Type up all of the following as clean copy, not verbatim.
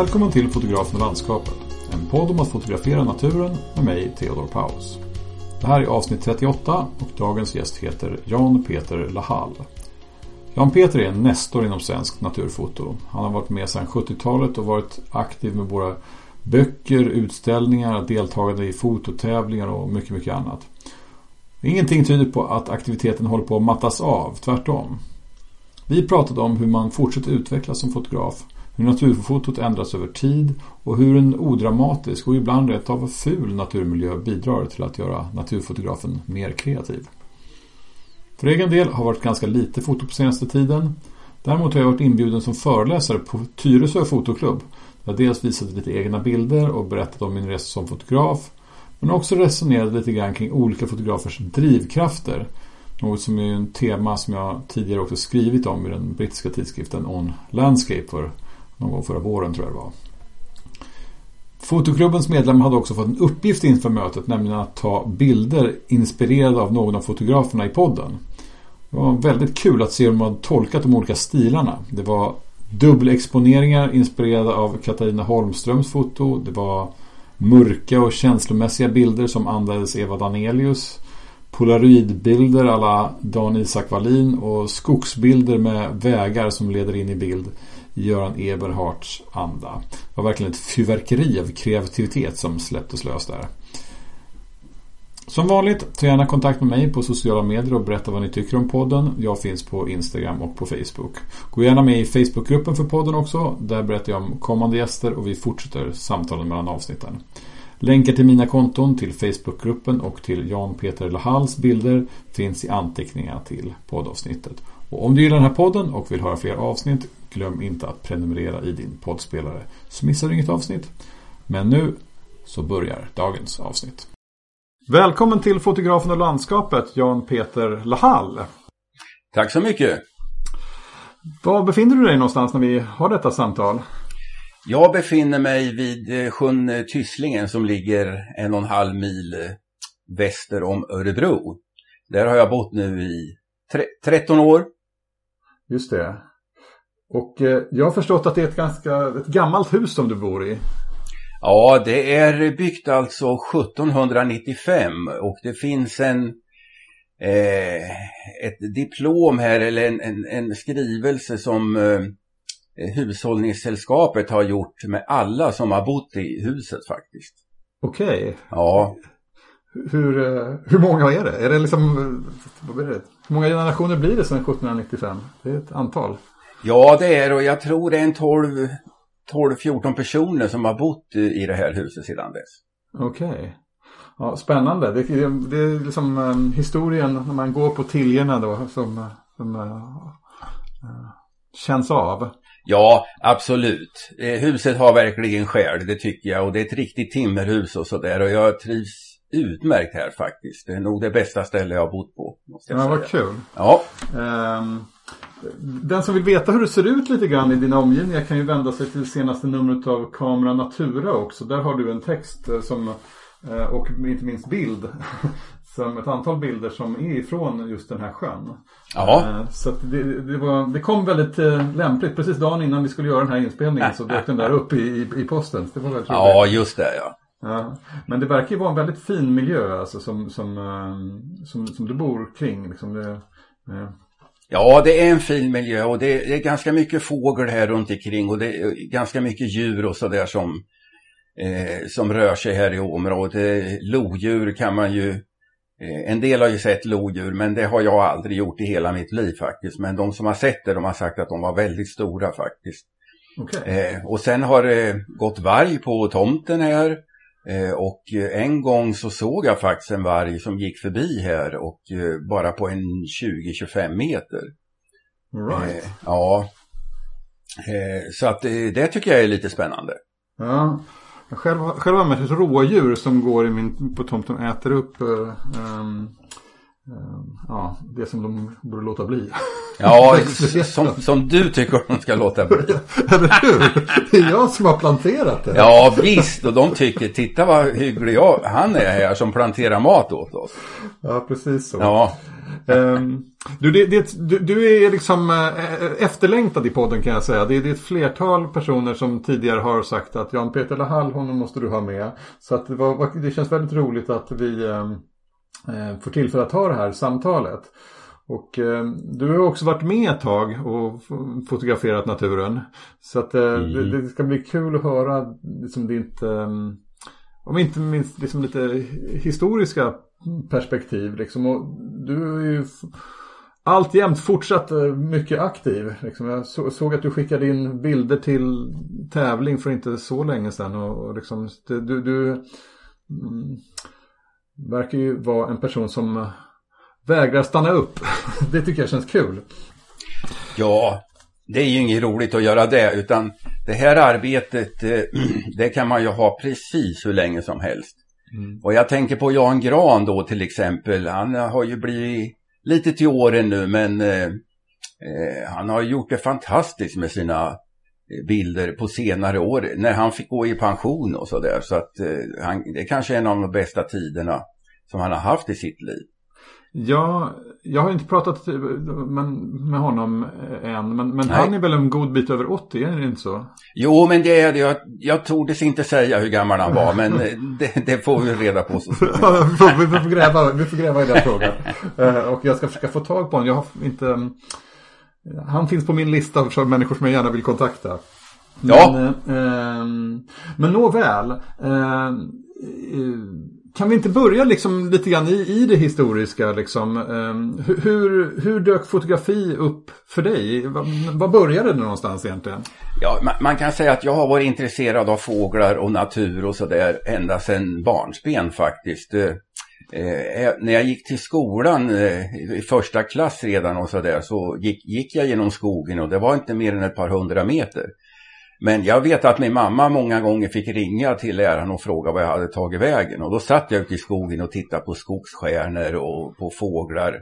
Välkommen till Fotografen och landskapet, en podd om att fotografera naturen med mig, Theodor Paus. Det här är avsnitt 38 och dagens gäst heter Jan-Peter Lahall. Jan-Peter är en nestor inom svensk naturfoto. Han har varit med sedan 70-talet och varit aktiv med våra böcker, utställningar, deltagande i fototävlingar och mycket, mycket annat. Ingenting tyder på att aktiviteten håller på att mattas av, tvärtom. Vi pratade om hur man fortsätter utvecklas som fotograf, hur naturfotot ändras över tid och hur en odramatisk och ibland rätt av ful naturmiljö bidrar till att göra naturfotografen mer kreativ. För egen del har varit ganska lite foto på senaste tiden. Däremot har jag varit inbjuden som föreläsare på Tyresö fotoklubb, där jag dels visade lite egna bilder och berättade om min resa som fotograf, men också resonerade lite grann kring olika fotografers drivkrafter, något som är ett tema som jag tidigare också skrivit om i den brittiska tidskriften On Landscape för någon gång förra våren, tror jag det var. Fotoklubbens medlemmar hade också fått en uppgift inför mötet, nämligen att ta bilder inspirerade av någon av fotograferna i podden. Det var väldigt kul att se hur man tolkat de olika stilarna. Det var dubbelexponeringar inspirerade av Katarina Holmströms foto. Det var mörka och känslomässiga bilder som andades Eva Danielius. Polaroidbilder à la Dani Sackvalin och skogsbilder med vägar som leder in i bild i Göran Eberharts anda. Det var verkligen ett fyrverkeri av kreativitet som släpptes lös där. Som vanligt, ta gärna kontakt med mig på sociala medier och berätta vad ni tycker om podden. Jag finns på Instagram och på Facebook. Gå gärna med i Facebookgruppen för podden också. Där berättar jag om kommande gäster och vi fortsätter samtalen mellan avsnitten. Länkar till mina konton, till Facebookgruppen och till Jan-Peter Lahalls bilder finns i anteckningarna till poddavsnittet. Och om du gillar den här podden och vill höra fler avsnitt, glöm inte att prenumerera i din poddspelare så missar du inget avsnitt. Men nu så börjar dagens avsnitt. Välkommen till Fotografen och landskapet, Jan-Peter Lahall. Tack så mycket. Var befinner du dig någonstans när vi har detta samtal? Jag befinner mig vid Sjön Tyslingen som ligger 1,5 mil väster om Örebro. Där har jag bott nu i 13 år. Just det. Och jag har förstått att det är ett gammalt hus som du bor i. Ja, det är byggt alltså 1795 och det finns ett diplom här eller en skrivelse som Hushållningssällskapet har gjort med alla som har bott i huset faktiskt. Okej. Okay. Ja. Hur många är det? Är det liksom, vad är det? Hur många generationer blir det sedan 1795? Det är ett antal. Ja, det är, och jag tror det är en 12-14 personer som har bott i det här huset sedan dess. Okej. Okay. Ja, spännande. Det är liksom historien när man går på tiljorna då som känns av. Ja, absolut. Huset har verkligen själ, det tycker jag. Och det är ett riktigt timmerhus och sådär. Och jag trivs utmärkt här faktiskt. Det är nog det bästa ställe jag har bott på, måste jag säga. Vad kul. Ja. Den som vill veta hur det ser ut lite grann i dina omgivningar kan ju vända sig till senaste numret av Kameran Natura också. Där har du en text som, och inte minst bild, som ett antal bilder som är ifrån just den här sjön. Jaha. Så att det kom väldigt lämpligt. Precis dagen innan vi skulle göra den här inspelningen så dök den där upp i posten. Det var väldigt roligt. Ja, just det, ja. Ja, men det verkar ju vara en väldigt fin miljö alltså, som du bor kring. Liksom det. Ja, det är en fin miljö och det är ganska mycket fågel här runt omkring och det är ganska mycket djur och sådär som rör sig här i området. Lodjur kan man ju, en del har ju sett lodjur, men det har jag aldrig gjort i hela mitt liv faktiskt. Men de som har sett det, de har sagt att de var väldigt stora faktiskt. Okay. Och sen har det gått varg på tomten här och en gång så såg jag faktiskt en varg som gick förbi här och bara på en 20-25 meter. Right. Ja. Så att det tycker jag är lite spännande. Ja. Jag själv har med ett rådjur som går på tomten och äter upp det som de borde låta bli. Ja, som du tycker de ska låta bli. Eller hur? Det är jag som har planterat det. Ja, visst. Och de tycker, titta vad hygglig han är här som planterar mat åt oss. Ja, precis så. Ja. Du är liksom efterlängtad i podden, kan jag säga. Det är ett flertal personer som tidigare har sagt att Jan-Peter Lahall, honom måste du ha med. Så att det känns väldigt roligt att vi får tillfälle att ha det här samtalet. Och du har också varit med ett tag och fotograferat naturen. Så att det ska bli kul att höra liksom ditt, om inte minst liksom lite historiska perspektiv liksom. Och du är ju alltjämt fortsatt mycket aktiv liksom. Jag såg att du skickade in bilder till tävling för inte så länge sedan. Och liksom, du verkar ju vara en person som vägrar stanna upp. Det tycker jag känns kul. Ja, det är ju inget roligt att göra det, utan det här arbetet, det kan man ju ha precis hur länge som helst. Mm. Och jag tänker på Jan Gran då till exempel. Han har ju blivit lite till åren nu, men han har gjort det fantastiskt med sina bilder på senare år, när han fick gå i pension och sådär. Så att det kanske är en av de bästa tiderna som han har haft i sitt liv. Ja, jag har inte pratat med honom än, men han är väl en god bit över 80, är det inte så? Jo, men det är det. Jag tordes inte säga hur gammal han var, men det får vi reda på. Så vi får gräva i den frågan. Och jag ska försöka få tag på honom. Han finns på min lista för människor som jag gärna vill kontakta. Men, ja. Men nåväl. Kan vi inte börja liksom lite grann i det historiska liksom? Hur dök fotografi upp för dig? Vad började det någonstans egentligen? Ja, man kan säga att jag har varit intresserad av fåglar och natur och sådär ända sedan barnsben faktiskt. När jag gick till skolan i första klass redan och sådär, så gick jag genom skogen, och det var inte mer än ett par 100 meter. Men jag vet att min mamma många gånger fick ringa till läraren och fråga vad jag hade tagit vägen. Och då satt jag ute i skogen och tittade på skogsstjärnor och på fåglar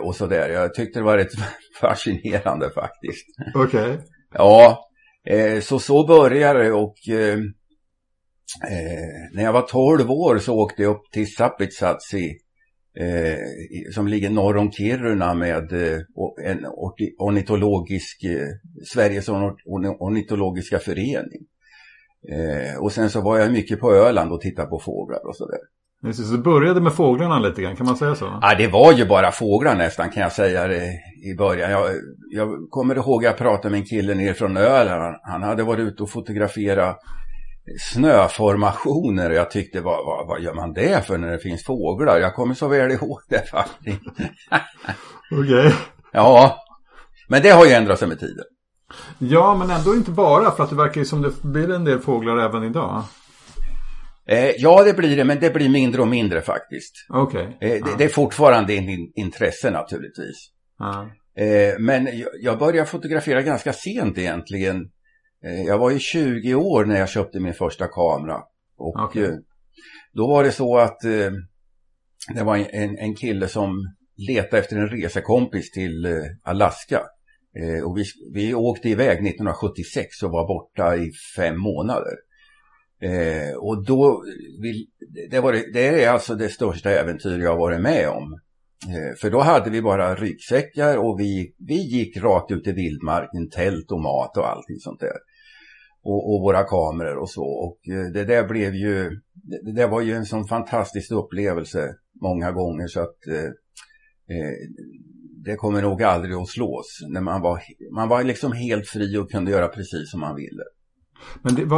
och sådär. Jag tyckte det var rätt fascinerande faktiskt. Okej. Okay. Ja, så började det, och när jag var 12 år så åkte jag upp till Zappitsatsi, som ligger norr om Kiruna, med en ornitologisk, Sveriges ornitologiska förening. Och sen så var jag mycket på Öland och tittade på fåglar och sådär. Så det började med fåglarna lite grann, kan man säga så? Ja, det var ju bara fåglar nästan, kan jag säga det, i början. Jag kommer ihåg att jag pratade med en kille ner från Öland. Han hade varit ute och fotograferat snöformationer, och jag tyckte, vad gör man det för när det finns fåglar? Jag kommer så väl ihåg det faktiskt. Okej. Ja, men det har ju ändrat sig med tiden. Ja, men ändå inte bara, för att det verkar ju som det blir en del fåglar även idag. Ja, det blir det, men det blir mindre och mindre faktiskt. Okej. Det är fortfarande en intresse naturligtvis. Men jag började fotografera ganska sent egentligen. Jag var ju 20 år när jag köpte min första kamera, och okay. Då var det så att det var en kille som letade efter en resekompis till Alaska, och vi åkte iväg 1976 och var borta i 5 månader. Och då, det är alltså det största äventyr jag varit med om. För då hade vi bara ryggsäckar, och vi gick rakt ut i vildmarken, tält och mat och allting sånt där. Och våra kameror och så. Och det där blev ju, det var ju en sån fantastisk upplevelse många gånger, så att det kommer nog aldrig att slås. När man var liksom helt fri och kunde göra precis som man ville. Men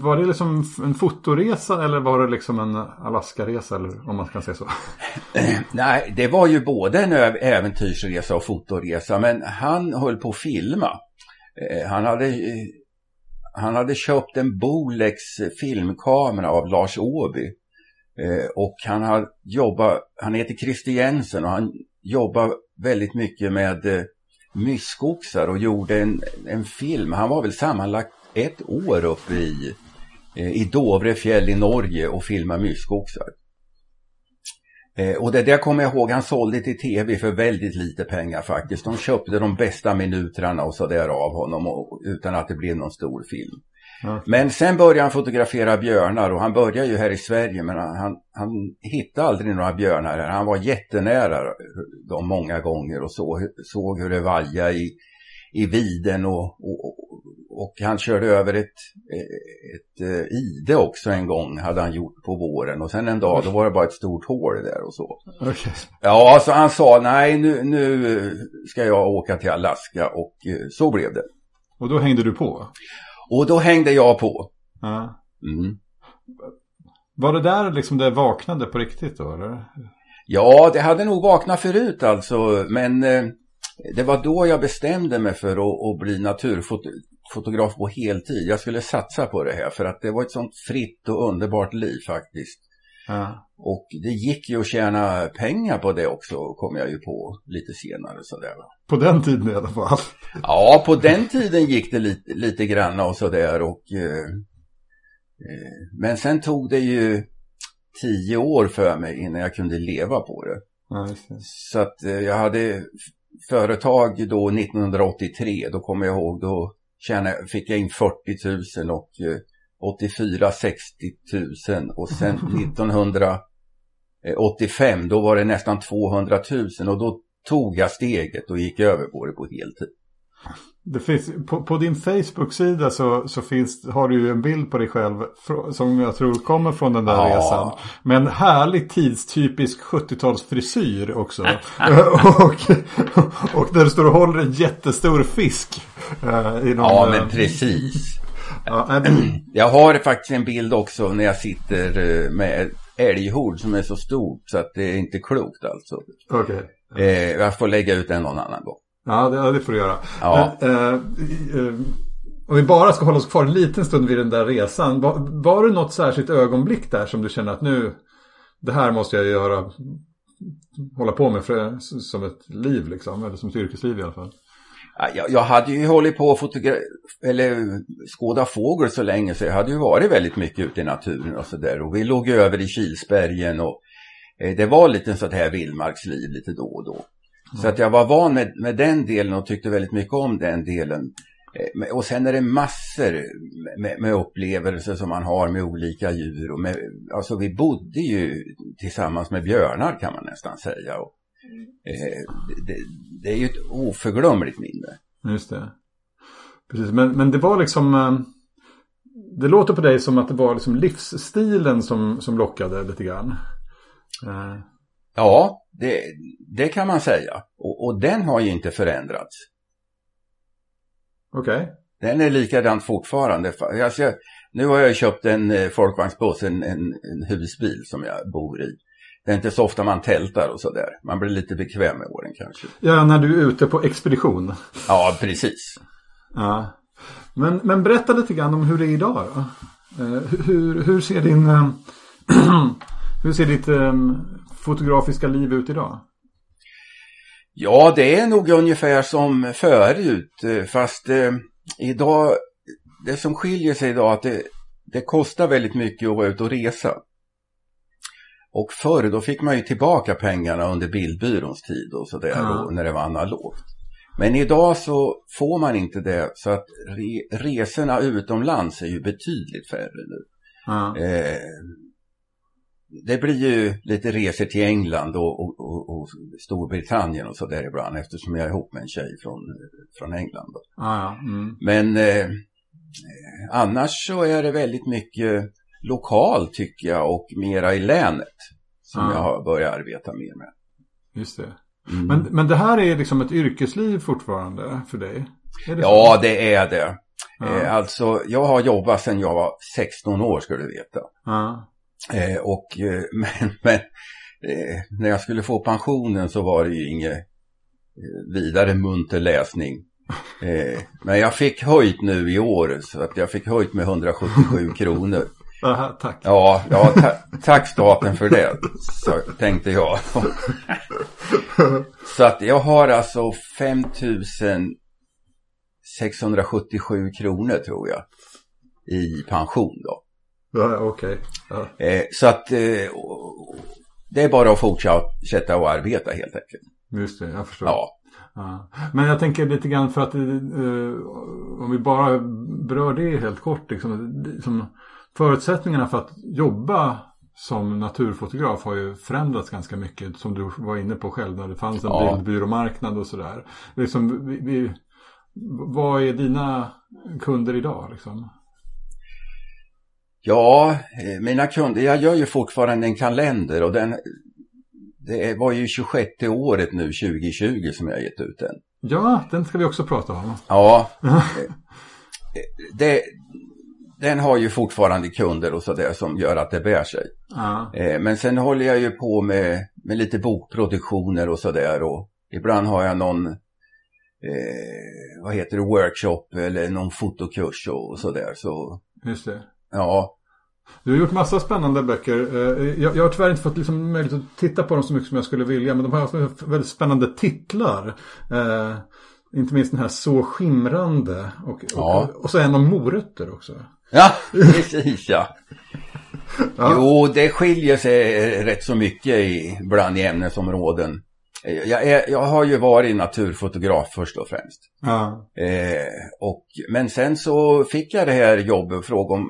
var det liksom en fotoresa, eller var det liksom en Alaskaresa, eller om man kan säga så? Nej, det var ju både en äventyrsresa och fotoresa, men han höll på att filma. Han hade köpt en Bolex filmkamera av Lars Åby, och han heter Christian Jensen, och han jobbar väldigt mycket med myskoxar, och gjorde en film. Han var väl sammanlagt 1 år uppe i Dovre fjäll i Norge och filmade myskoxar. Och det där kommer jag ihåg, han sålde till tv för väldigt lite pengar faktiskt. De köpte de bästa minuterna och så där av honom utan att det blev någon stor film. Mm. Men sen började han fotografera björnar, och han började ju här i Sverige, men han hittade aldrig några björnar här. Han var jättenära dem många gånger och såg hur det vajade i viden, och han körde över ett ide också en gång, hade han gjort på våren, och sen en dag då var det bara ett stort hål där och så. Okay. Ja, så han sa nej, nu ska jag åka till Alaska, och så blev det. Och då hängde du på? Och då hängde jag på. Ja. Mm. Var det där liksom det vaknade på riktigt då, eller? Ja, det hade nog vaknat förut alltså, men... Det var då jag bestämde mig för att bli naturfotograf på heltid. Jag skulle satsa på det här för att det var ett sånt fritt och underbart liv faktiskt. Ja. Och det gick ju att tjäna pengar på det också, kom jag ju på lite senare. Sådär. På den tiden i alla fall? Ja, på den tiden gick det lite grann och sådär. Men sen tog det ju 10 år för mig innan jag kunde leva på det. Ja, så att jag hade... företag då 1983, då kommer jag ihåg, då fick jag in 40 000, och 84 60 000, och sen 1985 då var det nästan 200 000, och då tog jag steget och gick över på det på heltid. Det finns, på din Facebook-sida så har du ju en bild på dig själv som jag tror kommer från den där resan. Med en härlig tidstypisk 70-tals frisyr också. och där står och håller en jättestor fisk. Ja, men precis. Jag har faktiskt en bild också när jag sitter med älghord som är så stort så att det är inte klokt alltså. Okay. Jag får lägga ut den någon annan gång. Ja, det får du göra. Ja. Om vi bara ska hålla oss kvar en liten stund vid den där resan. Var det något särskilt ögonblick där som du känner att nu, det här måste jag göra, hålla på med för, som ett liv liksom, eller som ett yrkesliv i alla fall? Jag hade ju hållit på att skåda fågel så länge, så jag hade ju varit väldigt mycket ute i naturen och sådär. Och vi låg över i Kilsbergen, och det var lite sånt här vildmarksliv lite då och då. Så att jag var van med den delen och tyckte väldigt mycket om den delen. Och sen är det massor med upplevelser som man har med olika djur. Och alltså vi bodde ju tillsammans med björnar, kan man nästan säga. Och, det är ju ett oförglömligt minne. Just det. Precis. Men det var liksom... Det låter på dig som att det var liksom livsstilen som lockade lite grann. Ja. Det kan man säga. Och den har ju inte förändrats. Okej. Okay. Den är likadant fortfarande. Alltså, nu har jag köpt en folkvagnsbuss, en husbil som jag bor i. Det är inte så ofta man tältar och sådär. Man blir lite bekväm med åren kanske. Ja, när du är ute på expedition. Ja, precis. Ja. Men berätta lite grann om hur det är idag då. Hur ser din... Hur ser ditt fotografiska liv ut idag? Ja, det är nog ungefär som förut. Fast idag, det som skiljer sig idag är att det kostar väldigt mycket att vara ute och resa. Och förr då fick man ju tillbaka pengarna under bildbyråns tid och sådär, när det var analogt. Men idag så får man inte det, så att resorna utomlands är ju betydligt färre nu. Ja. Det blir ju lite resor till England och Storbritannien och så där ibland, eftersom jag är ihop med en tjej från England. Då. Ah, ja. Mm. Men annars så är det väldigt mycket lokalt tycker jag, och mera i länet som jag har börjat arbeta mer med. Just det. Mm. Men det här är liksom ett yrkesliv fortfarande för dig? Ja, det är det. Ah. Alltså, jag har jobbat sedan jag var 16 år skulle du veta. Ah. När jag skulle få pensionen så var det ju inget vidare munter läsning. Men jag fick höjt nu i år, så att jag fick höjt med 177 kronor. Aha, tack. Ja, tack staten för det, så tänkte jag. Så att jag har alltså 5 677 kronor tror jag i pension då. Ja, okej. Okay. Ja. Så att det är bara att fortsätta och arbeta helt enkelt. Just det, jag förstår. Ja. Ja. Men jag tänker lite grann för att om vi bara berör det helt kort liksom, förutsättningarna för att jobba som naturfotograf har ju förändrats ganska mycket, som du var inne på själv, när det fanns en bildbyråmarknad och sådär. Liksom, vad är dina kunder idag liksom? Ja, mina kunder, jag gör ju fortfarande en kalender och det var ju 26:e året nu, 2020, som jag gett ut den. Ja, den ska vi också prata om. Ja, den har ju fortfarande kunder och sådär som gör att det bär sig. Ja. Men sen håller jag ju på med lite bokproduktioner och sådär, och ibland har jag någon workshop eller någon fotokurs och sådär. Så. Just det. Ja. Du har gjort massa spännande böcker. Jag har tyvärr inte fått liksom möjlighet att titta på dem så mycket som jag skulle vilja, men de har väldigt spännande titlar. Inte minst den här Så skimrande och så en om morötter också. Ja, precis, ja. Ja. Jo, det skiljer sig rätt så mycket bland i ämnesområden. Jag har ju varit naturfotograf först och främst. Ja. Men sen så fick jag det här jobbet, fråga om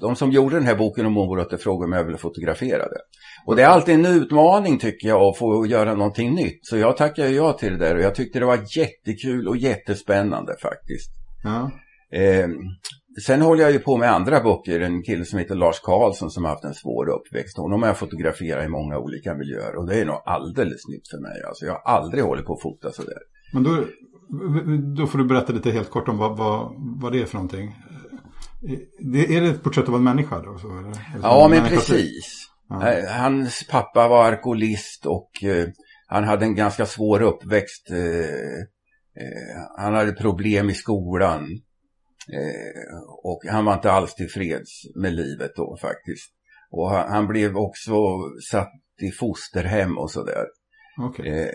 de som gjorde den här boken om morötter, frågade om jag ville fotografera det. Och det är alltid en utmaning, tycker jag, att få göra någonting nytt. Så jag tackade ja till det där, och jag tyckte det var jättekul och jättespännande faktiskt. Ja. Sen håller jag ju på med andra böcker. En kille som heter Lars Karlsson som har haft en svår uppväxt. Honom har jag fotograferat i många olika miljöer. Och det är nog alldeles nytt för mig. Alltså, jag har aldrig hållit på att fota sådär. Men då får du berätta lite helt kort om vad det är för någonting. Är det ett porträtt av en människa då? Så, eller? Ja, men precis. Ja. Hans pappa var alkoholist och han hade en ganska svår uppväxt. Han hade problem i skolan. Och han var inte alls tillfreds med livet då faktiskt. Och han blev också satt i fosterhem och sådär. Okej.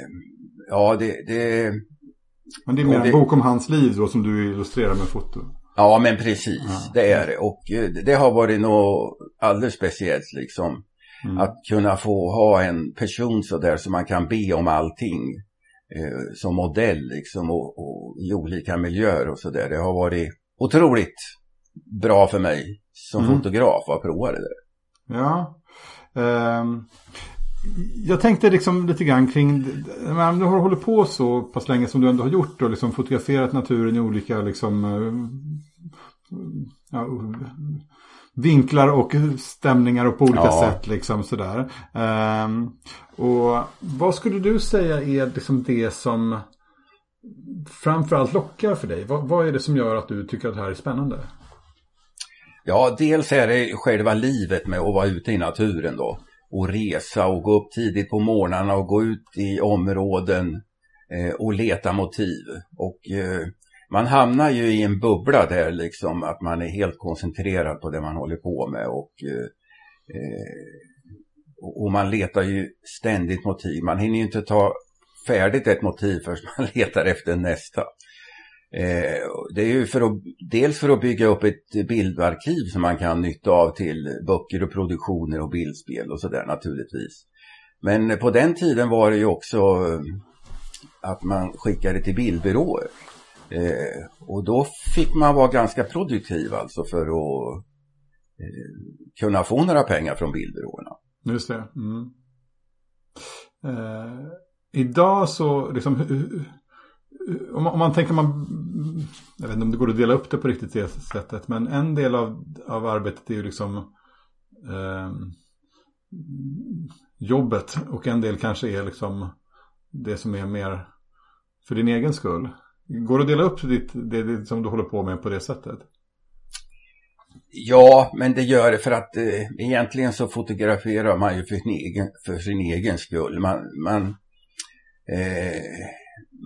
Ja, det... Men det är mer en bok om hans liv då, som du illustrerar med foto. Ja, men precis. Ja. Det är det. Och det har varit något alldeles speciellt liksom. Mm. Att kunna få ha en person sådär som man kan be om allting. Som modell liksom, och i olika miljöer och sådär. Det har varit otroligt bra för mig som fotograf att prova det där. Ja. Jag tänkte liksom lite grann kring, men du har hållit på så pass länge som du ändå har gjort och liksom fotograferat naturen i olika liksom, vinklar och stämningar och på olika sätt liksom sådär. Och vad skulle du säga är liksom det som framförallt lockar för dig? Vad är det som gör att du tycker att det här är spännande? Ja, dels är det själva livet med att vara ute i naturen då. Och resa och gå upp tidigt på morgnarna och gå ut i områden och leta motiv. Och man hamnar ju i en bubbla där liksom, att man är helt koncentrerad på det man håller på med. Och man letar ju ständigt motiv. Man hinner ju inte ta färdigt ett motiv först, man letar efter nästa. Det är ju dels för att bygga upp ett bildarkiv som man kan nytta av till böcker och produktioner och bildspel och sådär naturligtvis. Men på den tiden var det ju också att man skickade till bildbyråer. Och då fick man vara ganska produktiv alltså för att kunna få några pengar från bildbyråerna. Just det. Mm. Idag så liksom, om man tänker, jag vet inte om det går att dela upp det på riktigt det sättet, men en del av arbetet är ju liksom jobbet, och en del kanske är liksom det som är mer för din egen skull. Går det att dela upp det som du håller på med på det sättet? Ja, men det gör det för att egentligen så fotograferar man ju för sin egen skull.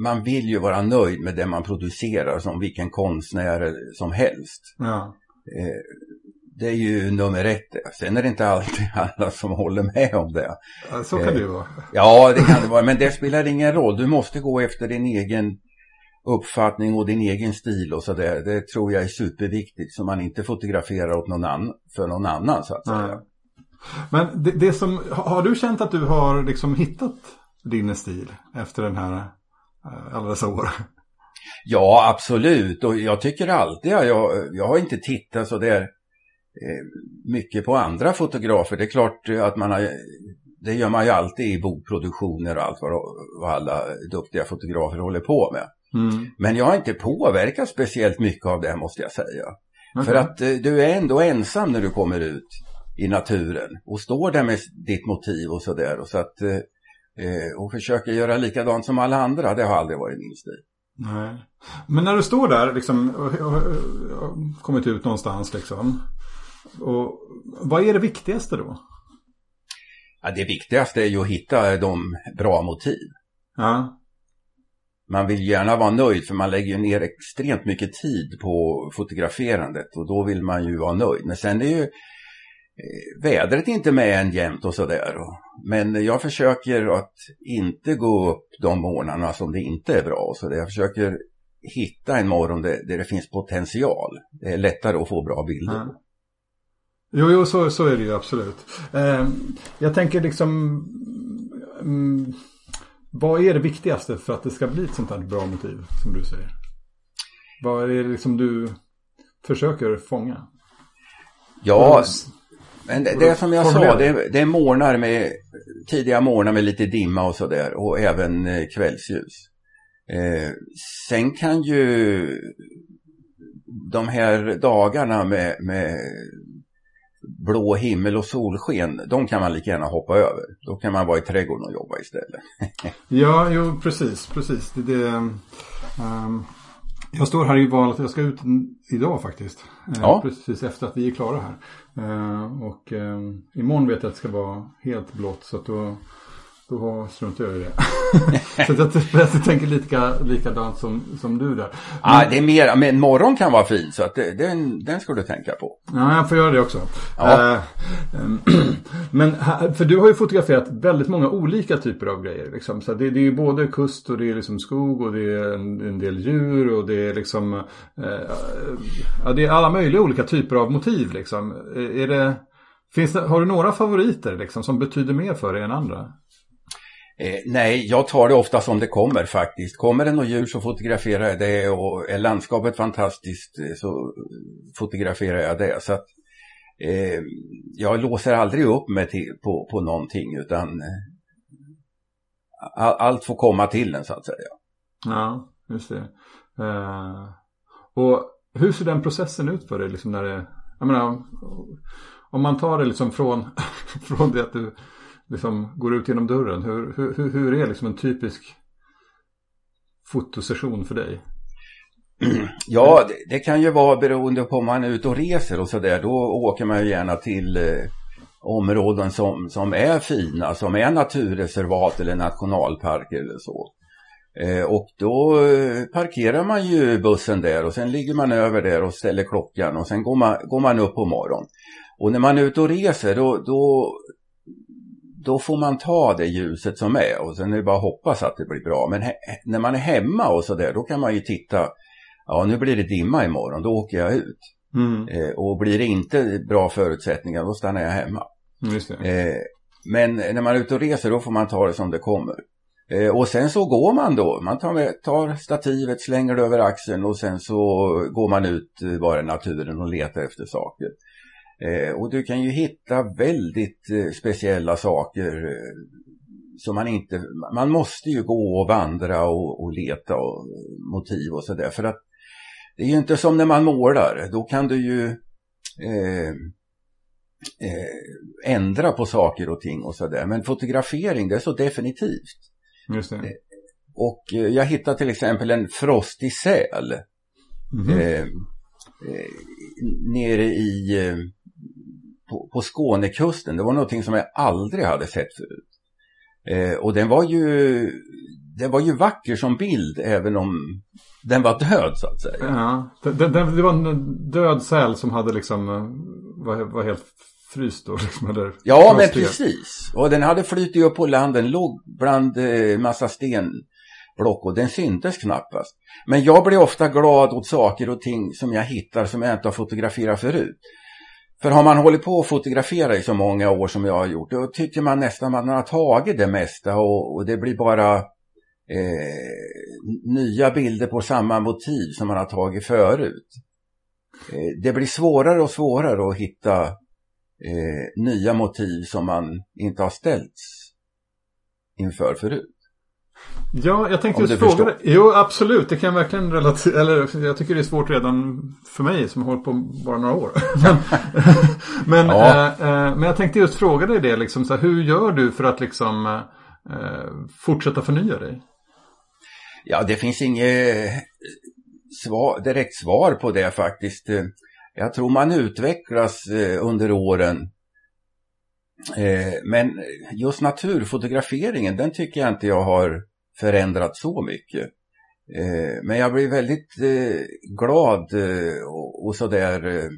Man vill ju vara nöjd med det man producerar, som vilken konstnär som helst. Ja. Det är ju nummer ett. Sen är det inte alltid alla som håller med om det. Så kan det ju vara. Ja, det kan det vara. Men det spelar ingen roll. Du måste gå efter din egen uppfattning och din egen stil och sådär. Det tror jag är superviktigt, så man inte fotograferar åt för någon annan så att säga. Men det som, har du känt att du har liksom hittat din stil efter den här, alla dessa år? Ja, absolut. Och jag tycker alltid, jag har inte tittat så där mycket på andra fotografer. Det är klart att man har, det gör man ju alltid i bokproduktioner och allt vad alla duktiga fotografer håller på med. Mm. Men jag har inte påverkat speciellt mycket av det här, måste jag säga. Okay. För att du är ändå ensam när du kommer ut i naturen och står där med ditt motiv och sådär. Och, så att, och försöker göra likadant som alla andra, det har aldrig varit min stil. Nej. Men när du står där liksom, och kommit ut någonstans liksom, och vad är det viktigaste då? Ja, det viktigaste är ju att hitta de bra motiv. Ja. Man vill gärna vara nöjd, för man lägger ju ner extremt mycket tid på fotograferandet och då vill man ju vara nöjd. Men sen är ju vädret inte med en jämt och sådär. Men jag försöker att inte gå upp de morgnarna som det inte är bra. Så jag försöker hitta en morgon där det finns potential. Det är lättare att få bra bilder. Ja. Jo, så är det ju absolut. Jag tänker liksom... vad är det viktigaste för att det ska bli ett sånt här bra motiv som du säger? Vad är det liksom du försöker fånga? Ja, men det som jag sa, det är tidiga morgnar med lite dimma och sådär, och även kvällsljus. Sen kan ju de här dagarna med blå himmel och solsken, de kan man lika gärna hoppa över. Då kan man vara i trädgården och jobba istället. Ja, jo, precis. Jag står här i valet, jag ska ut idag faktiskt. Ja. Precis efter att vi är klara här. Och imorgon vet jag att det ska vara helt blått, så att då struntar jag i det. Så jag tänker likadant som du där. Ja, det är mer, men morgon kan vara fin, så att den ska du tänka på. Ja, jag får göra det också. Ja. Men för du har ju fotograferat väldigt många olika typer av grejer. Liksom. Så det är ju både kust och det är liksom skog och det är en del djur och det är liksom det är alla möjliga olika typer av motiv. Liksom. Har du några favoriter liksom, som betyder mer för dig än andra? Nej, jag tar det ofta som det kommer faktiskt. Kommer det något djur så fotograferar jag det, och är landskapet fantastiskt så fotograferar jag det. Så att, jag låser aldrig upp mig på någonting, utan allt får komma till en, så att säga. Ja, just det. Och hur ser den processen ut för dig? Liksom när det, jag menar, om man tar det liksom från det att du liksom går ut genom dörren. Hur är liksom en typisk fotosession för dig? Ja, det kan ju vara beroende på om man är ute och reser och sådär. Då åker man ju gärna till områden som är fina, som är naturreservat eller nationalparker eller så. Och då parkerar man ju bussen där och sen ligger man över där och ställer klockan och sen går man upp på morgon. Och när man är ute och reser då får man ta det ljuset som är, och sen är det bara hoppas att det blir bra. Men när man är hemma och sådär, då kan man ju titta, ja, nu blir det dimma imorgon, då åker jag ut. Mm. Och blir det inte bra förutsättningar, då stannar jag hemma. Just det. Men när man är ute och reser, då får man ta det som det kommer. Och sen så går man då, man tar stativet, slänger det över axeln och sen så går man ut bara i naturen och letar efter saker. Och du kan ju hitta väldigt speciella saker som man inte... Man måste ju gå och vandra och leta och motiv och sådär. För att det är ju inte som när man målar. Då kan du ju ändra på saker och ting och sådär. Men fotografering, det är så definitivt. Just det. Och jag hittade till exempel en frostig säl. Mm-hmm. Nere i... På Skånekusten, det var någonting som jag aldrig hade sett förut. Och den var ju vacker som bild, även om den var död, så att säga. Ja, det var en död säl som hade liksom var helt fryst då. Liksom, ja, men precis. Och den hade flyttat upp på landen, låg bland massa stenblock och den syntes knappast. Men jag blir ofta glad åt saker och ting som jag hittar som jag inte har fotograferat förut. För har man hållit på att fotografera i så många år som jag har gjort, då tycker man nästan att man har tagit det mesta, och det blir bara nya bilder på samma motiv som man har tagit förut. Det blir svårare och svårare att hitta nya motiv som man inte har ställts inför förut. Ja, jag tänkte just fråga. Jo, absolut. Det kan jag verkligen relatera. Eller, jag tycker det är svårt redan för mig som har hållit på bara några år. Men, ja. Men jag tänkte just fråga dig det. Liksom, så här, hur gör du för att liksom, fortsätta förnya dig? Ja, det finns inget direkt svar på det faktiskt. Jag tror man utvecklas under åren. Men just naturfotograferingen, den tycker jag inte jag har förändrat så mycket. Men jag blir väldigt glad och sådär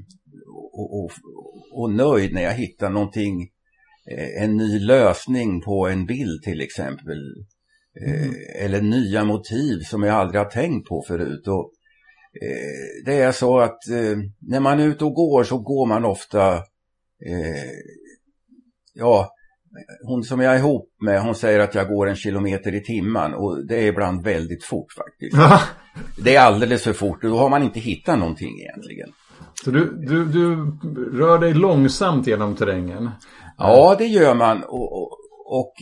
och nöjd när jag hittar någonting, en ny lösning på en bild till exempel. Eller nya motiv som jag aldrig har tänkt på förut. Och det är så att när man är ute och går så går man ofta... Ja, hon som jag är ihop med, hon säger att jag går 1 kilometer i timmen, och det är ibland väldigt fort faktiskt. Det är alldeles för fort, och då har man inte hittat någonting egentligen. Så du rör dig långsamt genom terrängen? Ja, det gör man, och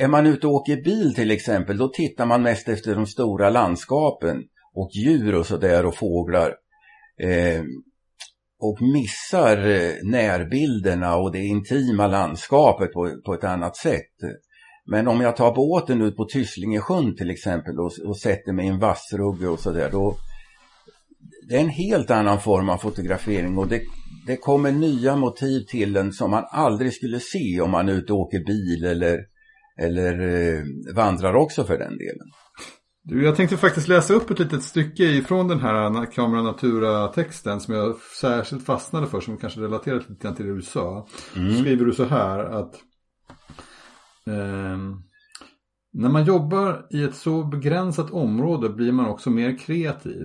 är man ute och åker bil till exempel, då tittar man mest efter de stora landskapen och djur och sådär och fåglar. Och missar närbilderna och det intima landskapet på ett annat sätt. Men om jag tar båten ut på Tyslingesjön till exempel och sätter mig i en vassrugge och sådär, då det är en helt annan form av fotografering, och det kommer nya motiv till en som man aldrig skulle se om man ute och åker bil eller vandrar också för den delen. Du, jag tänkte faktiskt läsa upp ett litet stycke ifrån den här Kameran Natura-texten som jag särskilt fastnade för, som kanske relaterar lite grann till det du sa. Så skriver du så här att när man jobbar i ett så begränsat område blir man också mer kreativ.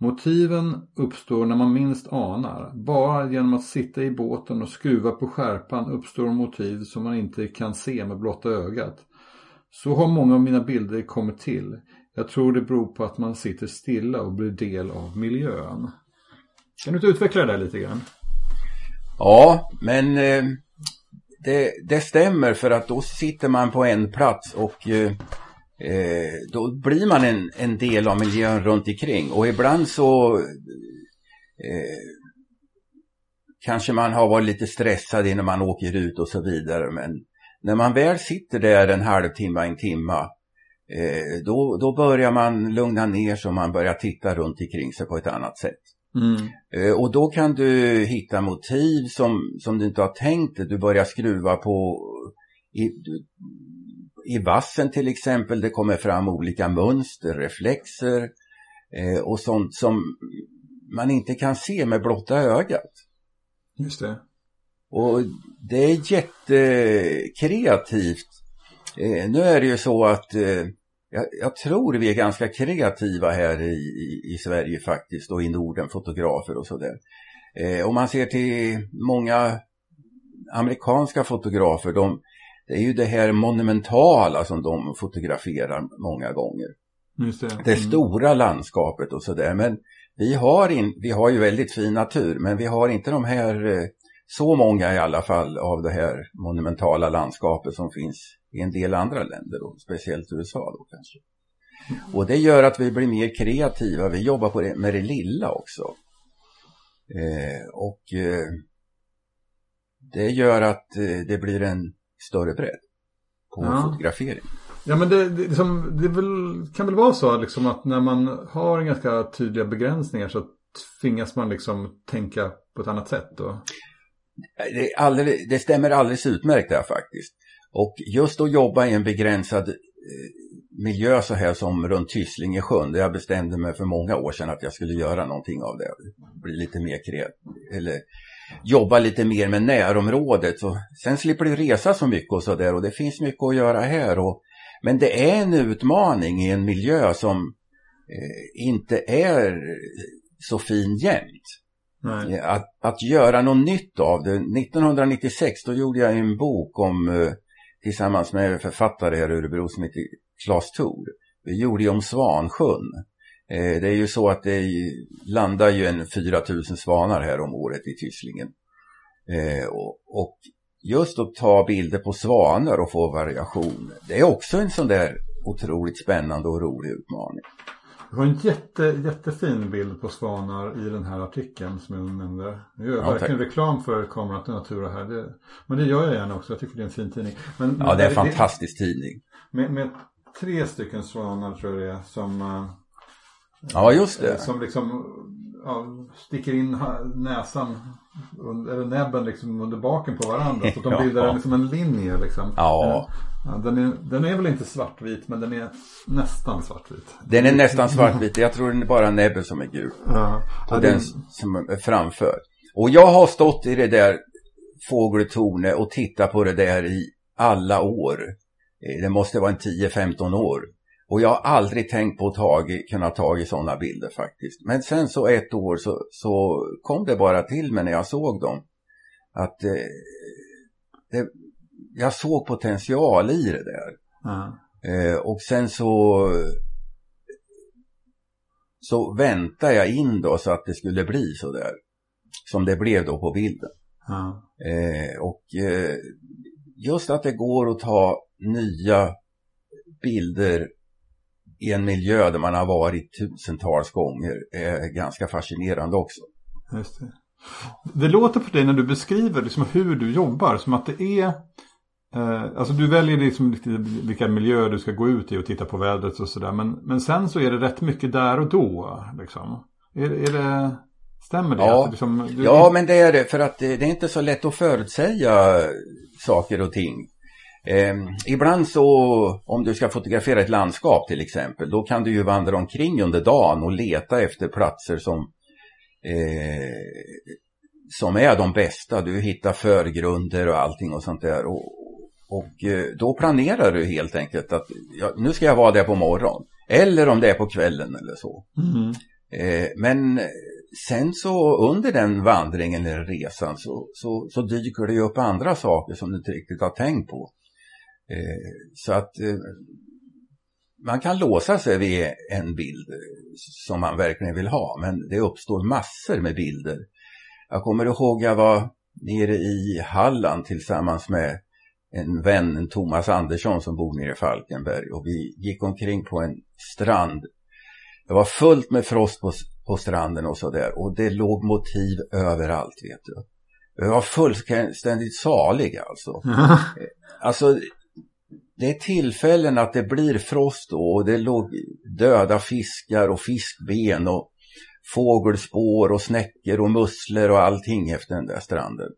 Motiven uppstår när man minst anar. Bara genom att sitta i båten och skruva på skärpan uppstår motiv som man inte kan se med blotta ögat. Så har många av mina bilder kommit till. Jag tror det beror på att man sitter stilla och blir del av miljön. Kan du inte utveckla det där lite grann? Ja, men det stämmer, för att då sitter man på en plats och då blir man en del av miljön runt omkring. Och ibland så kanske man har varit lite stressad innan man åker ut och så vidare, men när man väl sitter där en halvtimme, en timma, då börjar man lugna ner sig och man börjar titta runt omkring sig på ett annat sätt. Och då kan du hitta motiv som du inte har tänkt. Du börjar skruva på i vassen till exempel. Det kommer fram olika mönster, reflexer och sånt som man inte kan se med blotta ögat. Just det. Och det är jättekreativt. Nu är det ju så att jag tror vi är ganska kreativa här i Sverige faktiskt, och i Norden, fotografer och sådär. Om man ser till många amerikanska fotografer, det är ju det här monumentala som de fotograferar många gånger. Just det. Det stora landskapet och sådär. Men vi har ju väldigt fin natur, men vi har inte de här... så många i alla fall av det här monumentala landskapet som finns i en del andra länder, och speciellt USA då kanske. Och det gör att vi blir mer kreativa. Vi jobbar på med det lilla också. Det gör att det blir en större bredd på fotografering. Ja, men det kan väl vara så liksom, att när man har ganska tydliga begränsningar så tvingas man liksom tänka på ett annat sätt då? Det stämmer alldeles utmärkt där faktiskt. Och just att jobba i en begränsad miljö så här som runt Tyslingesjön, där jag bestämde mig för många år sedan att jag skulle göra någonting av det. Bli lite mer eller jobba lite mer med närområdet. Så, sen slipper du resa så mycket och så där, och det finns mycket att göra här. Men det är en utmaning i en miljö som inte är så fin jämt. Nej. Att göra något nytt av det. 1996 då gjorde jag en bok om tillsammans med en författare här i Örebro som heter Claes Thor. Vi gjorde ju om Svansjön. Det är ju så att det landar ju en 4000 svanar här om året i Tyslingen. Och just att ta bilder på svanar och få variation, det är också en sån där otroligt spännande och rolig utmaning. Det var en jättefin bild på svanar i den här artikeln som jag nämnde. Jag gör verkligen reklam för Kameran Natura här. Men det gör jag gärna också. Jag tycker det är en fin tidning. Men, ja, det är en fantastisk tidning. Med 3 stycken svanar tror jag som... Ja, just det. Som liksom sticker in näsan eller näbben liksom under baken på varandra. Så att de bildar liksom en linje liksom. Ja. Den är väl inte svartvit, men den är nästan svartvit. Den är nästan svartvit. Jag tror den är bara näbben som är gul. Ja. Och den som är framför. Och jag har stått i det där fågeltornet och tittat på det där i alla år. Det måste vara en 10-15 år. Och jag har aldrig tänkt på att kunna ta i sådana bilder faktiskt. Men sen så ett år så kom det bara till mig när jag såg dem. Att jag såg potential i det där. Och sen så väntade jag in då så att det skulle bli så där. Som det blev då på bilden. Och just att det går att ta nya bilder i en miljö där man har varit tusentals gånger är ganska fascinerande också. Just det. Det låter på dig när du beskriver liksom hur du jobbar som att det är alltså du väljer liksom vilka miljöer du ska gå ut i och titta på vädret och sådär, men sen så är det rätt mycket där och då liksom. Är det stämmer det? Ja, liksom, men det är det för att det är inte så lätt att förutsäga saker och ting. Ibland så, om du ska fotografera ett landskap till exempel, då kan du ju vandra omkring under dagen och leta efter platser som är de bästa. Du hittar förgrunder och allting och sånt där. Och då planerar du helt enkelt att nu ska jag vara där på morgon. Eller om det är på kvällen eller så. Mm. Men sen så under den vandringen eller resan så dyker det ju upp andra saker som du inte riktigt har tänkt på. Så att man kan låsa sig vid en bild som man verkligen vill ha, men det uppstår massor med bilder. Jag kommer ihåg jag var nere i Halland tillsammans med en vän, Thomas Andersson, som bor nere i Falkenberg, och vi gick omkring på en strand. Det var fullt med frost på stranden och sådär, och det låg motiv överallt, vet du. Vi var fullständigt saliga alltså. Alltså det är tillfällen att det blir frost då, och det låg döda fiskar och fiskben och fågelspår och snäckor och musslor och allting efter den där stranden.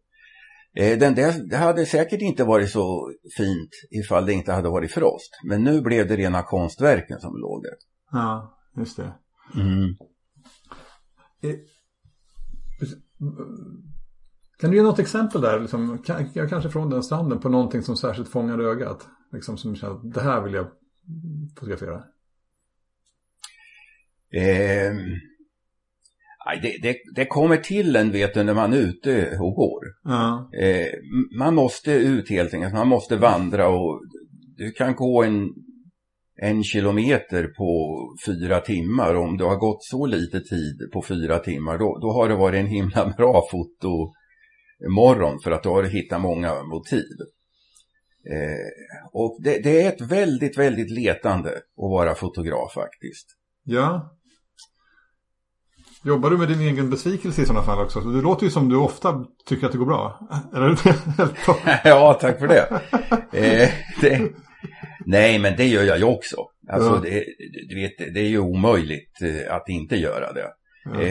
Det hade säkert inte varit så fint ifall det inte hade varit frost. Men nu blev det rena konstverken som låg där. Ja, just det. Mm. Kan du ge något exempel där, liksom, kanske från den stranden, på någonting som särskilt fångar ögat? Liksom som känner, det här vill jag fotografera. Det kommer till en, vet du, när man är ute och går. Man måste ut helt enkelt, man måste vandra, och du kan gå en kilometer på 4 timmar. Om du har gått så lite tid på 4 timmar, då har det varit en himla bra fotomorgon, för att då har du hittat många motiv. Och det är ett väldigt, väldigt letande att vara fotograf faktiskt. Ja. Jobbar du med din egen besvikelse i sådana fall också? Det låter ju som du ofta tycker att det går bra. Ja, tack för det. Nej, men det gör jag ju också. Alltså, det är ju omöjligt att inte göra det.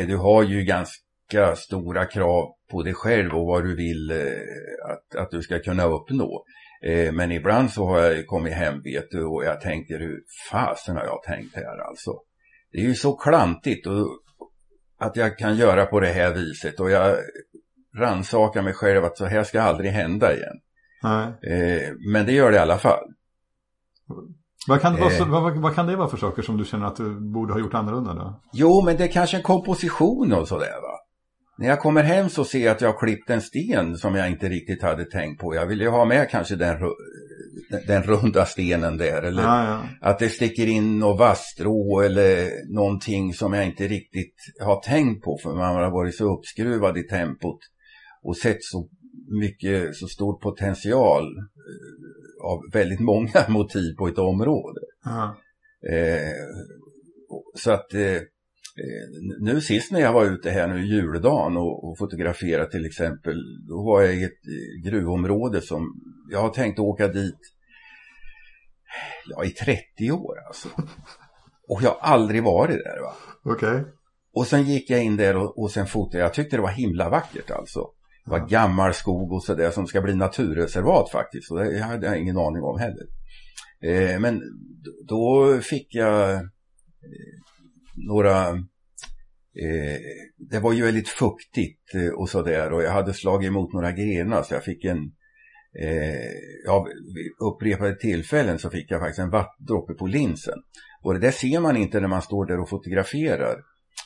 Du har ju ganska stora krav på dig själv och vad du vill att du ska kunna uppnå. Men ibland så har jag kommit hem, vet du, och jag tänker, hur fasen har jag tänkt här alltså? Det är ju så klantigt att jag kan göra på det här viset, och jag rannsakar mig själv att så här ska aldrig hända igen. Men det gör det i alla fall. Vad kan det vara för saker som du känner att du borde ha gjort annorlunda då? Jo, men det är kanske en komposition och sådär va? När jag kommer hem så ser jag att jag har klippt en sten som jag inte riktigt hade tänkt på. Jag ville ju ha med kanske den runda stenen där. Eller att det sticker in något vasstrå eller någonting som jag inte riktigt har tänkt på. För man har varit så uppskruvad i tempot och sett så mycket, så stor potential av väldigt många motiv på ett område. Så att nu sist när jag var ute här nu juldagen och fotograferade till exempel, då var jag i ett gruvområde som jag har tänkt åka dit i 30 år alltså. Och jag har aldrig varit där, va. Okej. Och sen gick jag in där och sen fotade jag, tyckte det var himla vackert alltså. Det var gammal skog och sådär som ska bli naturreservat faktiskt, så det hade jag ingen aning om heller. Men då fick jag några, det var ju väldigt fuktigt och sådär, och jag hade slagit emot några grenar, så jag fick vid upprepade tillfällen så fick jag faktiskt en vattendroppe på linsen. Och det där ser man inte när man står där och fotograferar,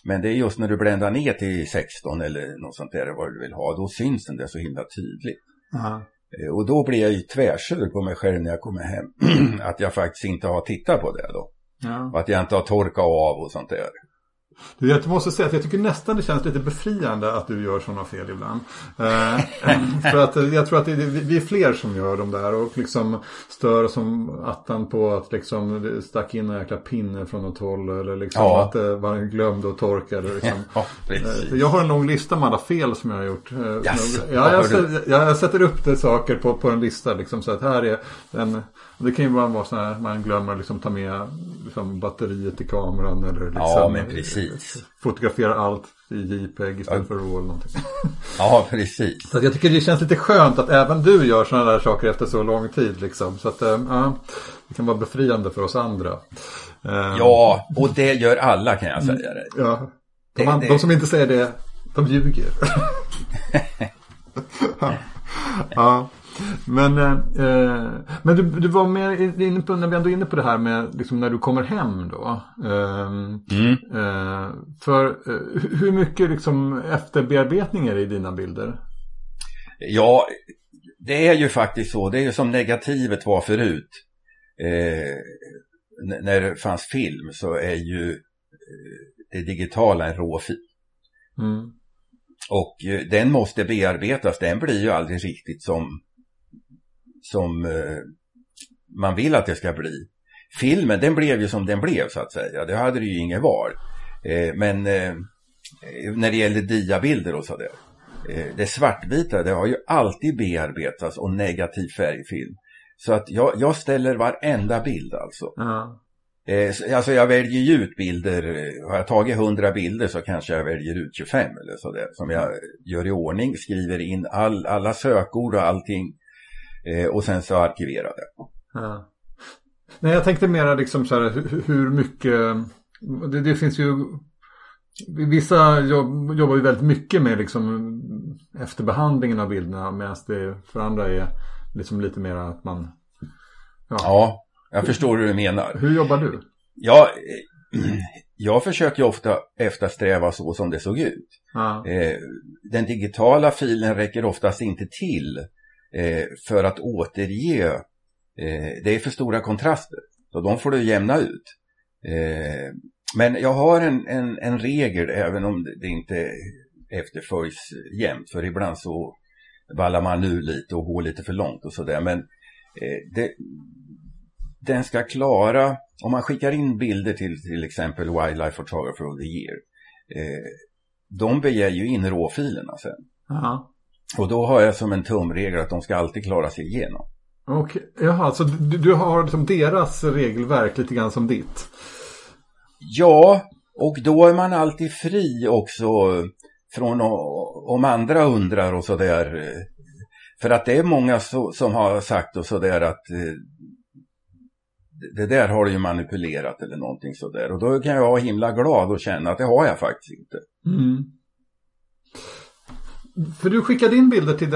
men det är just när du bländar ner till 16 eller något sånt där, vad du vill ha, då syns den där så himla tydligt. Och då blir jag ju tvärsur på mig själv när jag kommer hem att jag faktiskt inte har tittat på det då. Och att jag inte har torkat av och sånt där. Jag måste säga att jag tycker nästan det känns lite befriande att du gör sådana fel ibland. För att jag tror att vi är fler som gör de där och liksom stör som attan på att liksom stack in en jäkla pinne från något håll eller liksom att man glömde och torkade. Liksom. Jag har en lång lista med alla fel som jag har gjort. Jag sätter upp det saker på en lista liksom, så att här är en... Det kan ju bara vara så här, man glömmer liksom ta med liksom batteriet i kameran eller liksom men precis. Fotografera allt i JPEG istället för RAW eller någonting. Ja, precis. Så jag tycker det känns lite skönt att även du gör sådana där saker efter så lång tid liksom. Så att det kan vara befriande för oss andra. Ja, och det gör alla, kan jag säga det. Ja. De som inte säger det, de ljuger. Men du var mer inne på, när vi ändå är inne på det här med liksom när du kommer hem då. Hur mycket liksom efterbearbetning är det i dina bilder? Ja, det är ju faktiskt så. Det är ju som negativet var förut. När det fanns film så är ju det digitala en råfil. Och den måste bearbetas. Den blir ju aldrig riktigt som man vill att det ska bli. Filmen, den blev ju som den blev, så att säga. Det hade det ju ingen var. Men när det gäller diabilder och sådär, det svartvita, det har ju alltid bearbetats, och negativ färgfilm. Så att jag ställer varenda bild alltså. Alltså jag väljer ju ut bilder. Har jag tagit 100 bilder så kanske jag väljer ut 25 eller sådär, som jag gör i ordning, skriver in alla sökord och allting. Och sen så arkiverade. Nej, jag tänkte mer liksom så här, hur mycket... Det finns ju... Vissa jobbar ju väldigt mycket med liksom efterbehandlingen av bilderna, medan det för andra är liksom lite mer att man... Ja, jag förstår hur du menar. Hur jobbar du? Jag försöker ju ofta eftersträva så som det såg ut. Den digitala filen räcker oftast inte till för att återge, det är för stora kontraster, så de får du jämna ut. Men jag har en regel, även om det inte efterföljs jämt, för ibland så ballar man ur lite och går lite för långt och sådär, men den ska klara, om man skickar in bilder till exempel Wildlife Photographer of the Year, de begär ju in råfilerna sen. Och då har jag som en tumregel att de ska alltid klara sig igenom. Jaha, så du har liksom deras regelverk lite grann som ditt? Ja, och då är man alltid fri också från om andra undrar och sådär. För att det är många som har sagt och sådär att det där har du ju manipulerat eller någonting sådär. Och då kan jag vara himla glad och känna att det har jag faktiskt inte. För du skickade in bilder till...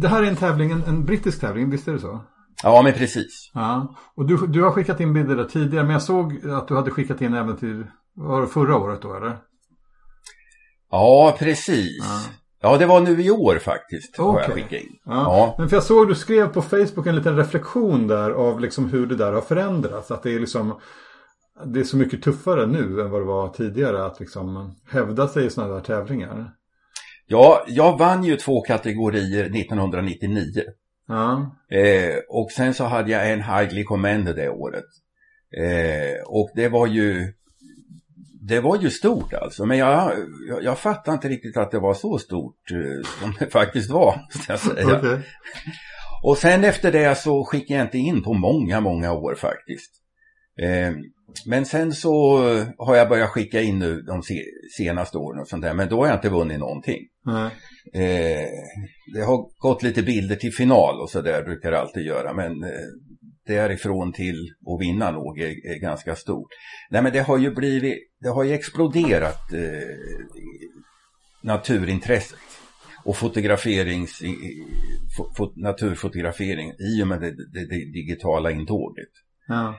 Det här är en tävling, en brittisk tävling, visst är det så? Ja, men precis. Och du har skickat in bilder där tidigare, men jag såg att du hade skickat in även till... Var det förra året då, eller? Ja, precis. Ja, det var nu i år faktiskt. Okay. Jag skickade in. Ja. Men för jag såg, du skrev på Facebook en liten reflektion där av liksom hur det där har förändrats. Att det är liksom, det är så mycket tuffare nu än vad det var tidigare att liksom hävda sig i sådana där tävlingar. Ja, jag vann ju 2 kategorier 1999. Och sen så hade jag en Highly Commended det året. Och det var ju stort alltså. Men jag fattar inte riktigt att det var så stort som det faktiskt var. Jag säga. Okay. Och sen efter det så skickade jag inte in på många år faktiskt. Men sen så har jag börjat skicka in nu de senaste åren och sånt där. Men då har jag inte vunnit någonting. Mm. Det har gått lite bilder till final och så där brukar jag alltid göra. Men därifrån till att vinna nog är ganska stort. Nej, men det har ju exploderat naturintresset. Och naturfotografering i och med det digitala intåget. Ja.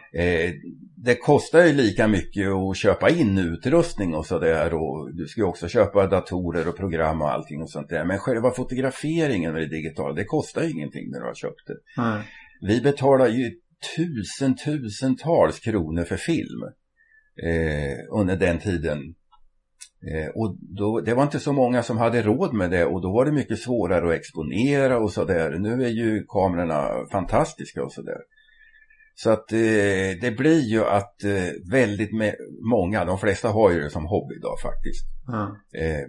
Det kostar ju lika mycket att köpa in utrustning och sådär, och du ska ju också köpa datorer och program och allting och sånt där, men själva fotograferingen med det digitala, det kostar ju ingenting när du har köpt det. Nej. Vi betalar ju tusentals kronor för film under den tiden, och då, det var inte så många som hade råd med det, och då var det mycket svårare att exponera och sådär. Nu är ju kamerorna fantastiska och sådär. Så att det blir ju att väldigt många, de flesta har ju det som hobby idag faktiskt. Mm.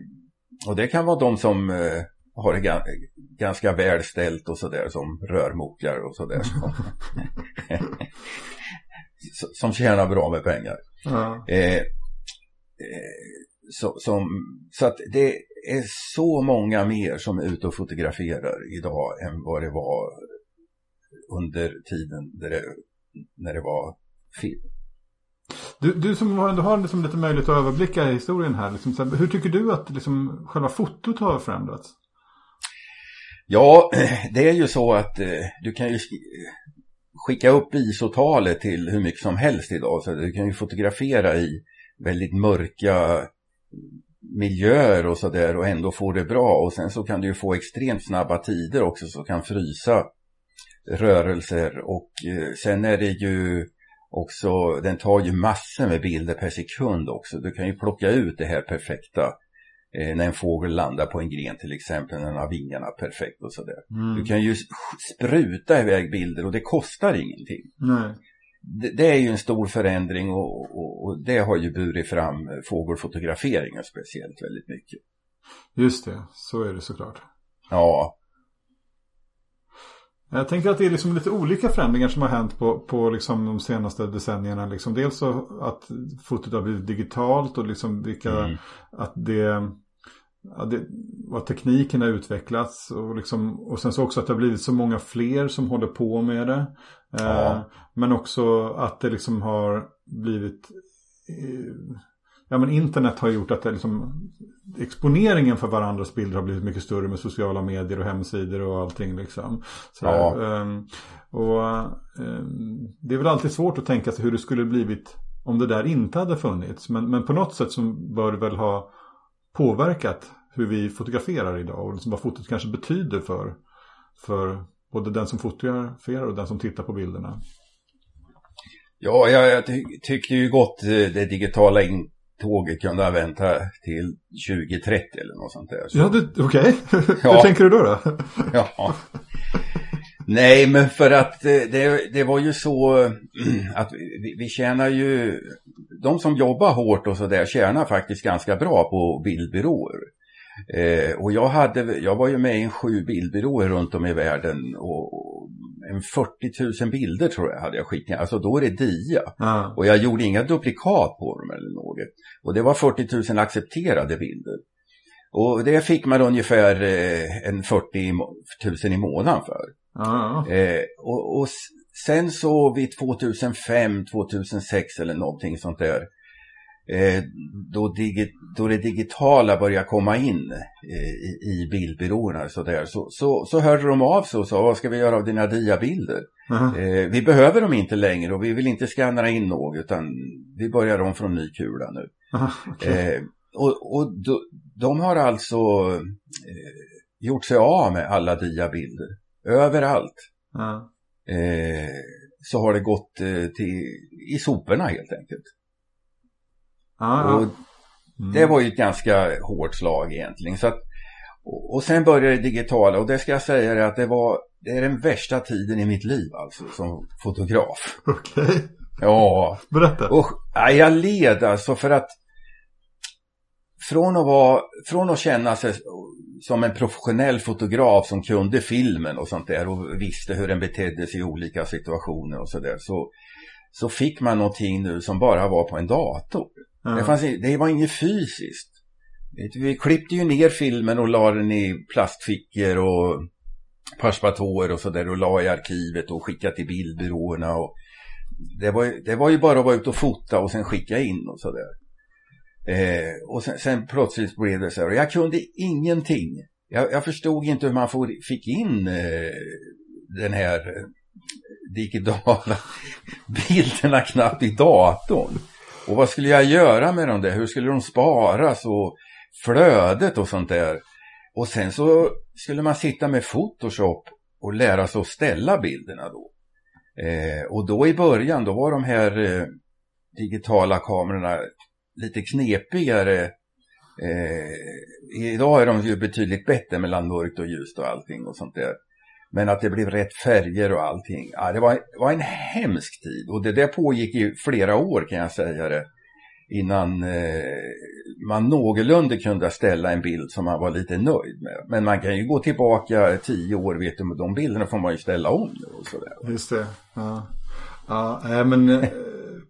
Och det kan vara de som har det ganska välställt och sådär, som rörmoklar och sådär. Som tjänar bra med pengar. Mm. Så att det är så många mer som är ute och fotograferar idag än vad det var under tiden när det var film. Du som har liksom lite möjlighet att överblicka historien här, liksom, så här, hur tycker du att liksom själva fotot har förändrats? Ja, det är ju så att du kan ju skicka upp ISO-talet till hur mycket som helst idag, så du kan ju fotografera i väldigt mörka miljöer och sådär och ändå få det bra, och sen så kan du ju få extremt snabba tider också, så kan frysa rörelser, och sen är det ju också, den tar ju massor med bilder per sekund också. Du kan ju plocka ut det här perfekta när en fågel landar på en gren till exempel, när den har vingarna perfekt och sådär. Mm. Du kan ju spruta iväg bilder och det kostar ingenting. Nej. Det är ju en stor förändring, och det har ju burit fram fågelfotograferingen speciellt väldigt mycket. Just det, så är det såklart. Ja. Jag tänker att det är liksom lite olika förändringar som har hänt på liksom de senaste decennierna. Liksom dels så att fotot har blivit digitalt och liksom att tekniken har utvecklats, och liksom, och sen så också att det har blivit så många fler som håller på med det. Ja. Men också att det liksom har blivit... Ja, men internet har gjort att det liksom, exponeringen för varandras bilder har blivit mycket större med sociala medier och hemsidor och allting liksom. Så, ja. Det är väl alltid svårt att tänka sig hur det skulle blivit om det där inte hade funnits. Men på något sätt så bör det väl ha påverkat hur vi fotograferar idag, och liksom vad fotot kanske betyder för både den som fotograferar och den som tittar på bilderna. Ja, jag tycker ju gott det digitala tåget kunde ha väntat till 2030 eller något sånt där. Så. Ja, okej. Okay. Ja. Hur tänker du då? Ja. Nej, men för att det var ju så att vi tjänar ju... De som jobbar hårt och så där tjänar faktiskt ganska bra på bildbyråer. Och jag var ju med i 7 bildbyråer runt om i världen, och 40 000 bilder tror jag hade jag skickat. Alltså då är det dia. Mm. Och jag gjorde inga duplikat på dem eller något. Och det var 40 000 accepterade bilder. Och det fick man ungefär 40 000 i månaden för. Mm. Och sen så vid 2005, 2006 eller någonting sånt där. Då det digitala börjar komma in i bildbyråerna så där, så hörde de av sig och sa: vad ska vi göra av dina diabilder? Uh-huh. Vi behöver dem inte längre, och vi vill inte skanna in något, utan vi börjar dem från ny kula nu. Uh-huh, okay. Och då, de har alltså gjort sig av med alla diabilder. Överallt. Ja. Så har det gått till, i soporna helt enkelt. Ja. Och det var ju ett ganska hårt slag egentligen. Så att, och sen började det digitala. Och det ska jag säga att det är den värsta tiden i mitt liv alltså som fotograf. Okej. Okay. Ja. Berätta. Och, ja, jag led alltså för att från att känna sig som en professionell fotograf som kunde filmen och sånt där och visste hur den betedde sig i olika situationer och sådär, så fick man någonting nu som bara var på en dator. Mm. Det var inget fysiskt. Vi klippte ju ner filmen och la den i plastfickor och perspatorer och sådär och la i arkivet och skickade till bildbyråerna. Och det var ju bara att vara ute och fota och sen skicka in och sådär. Och sen plötsligt blev det så här. Jag kunde ingenting. Jag förstod inte hur man fick in den här digitala bilderna knappt i datorn. Och vad skulle jag göra med dem där? Hur skulle de sparas och flödet och sånt där? Och sen så skulle man sitta med Photoshop och lära sig att ställa bilderna då. Och då i början, då var de här digitala kamerorna lite knepigare. Idag är de ju betydligt bättre mellan mörkt och ljust och allting och sånt där. Men att det blev rätt färger och allting. Ja, det var en hemsk tid. Och det där pågick i flera år kan jag säga det. Innan man någorlunda kunde ställa en bild som man var lite nöjd med. Men man kan ju gå tillbaka 10 år, vet du, de bilderna får man ju ställa om. Och sådär. Just det, ja. Ja, men...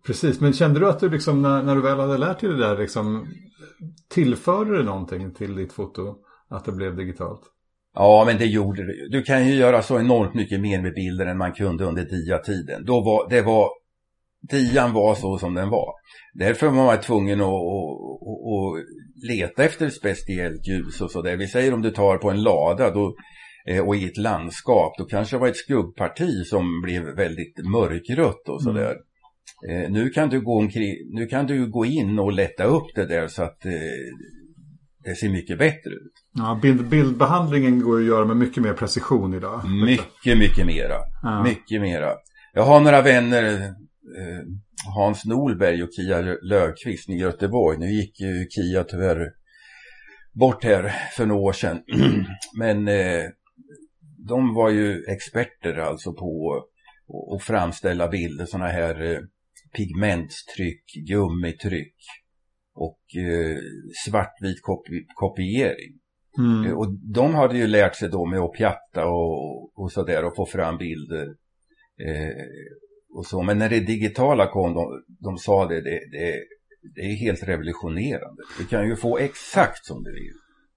Precis, men kände du att du liksom, när du väl hade lärt dig det där, liksom, tillförde du någonting till ditt foto, att det blev digitalt? Ja, men det gjorde det. Du kan ju göra så enormt mycket mer med bilder än man kunde under dia-tiden. Då dian var så som den var. Därför var man tvungen att leta efter speciellt ljus och sådär. Vi säger om du tar på en lada då, och i ett landskap, då kanske det var ett skuggparti som blev väldigt mörkrött och sådär. Mm. Nu kan du gå in och lätta upp det där så att det ser mycket bättre ut. Ja, bildbehandlingen går att göra med mycket mer precision idag. Mycket mera. Ja. Mycket mera. Jag har några vänner, Hans Nolberg och Kia Löfqvist i Göteborg. Nu gick ju Kia tyvärr bort här för några år sedan. Men de var ju experter alltså på och framställa bilder, sådana här pigmentstryck, gummitryck och svartvit kopiering. Mm. Och de hade ju lärt sig då med att pjatta och sådär och få fram bilder och så. Men när det digitala kom, de sa det är helt revolutionerande. Du kan ju få exakt som du vill.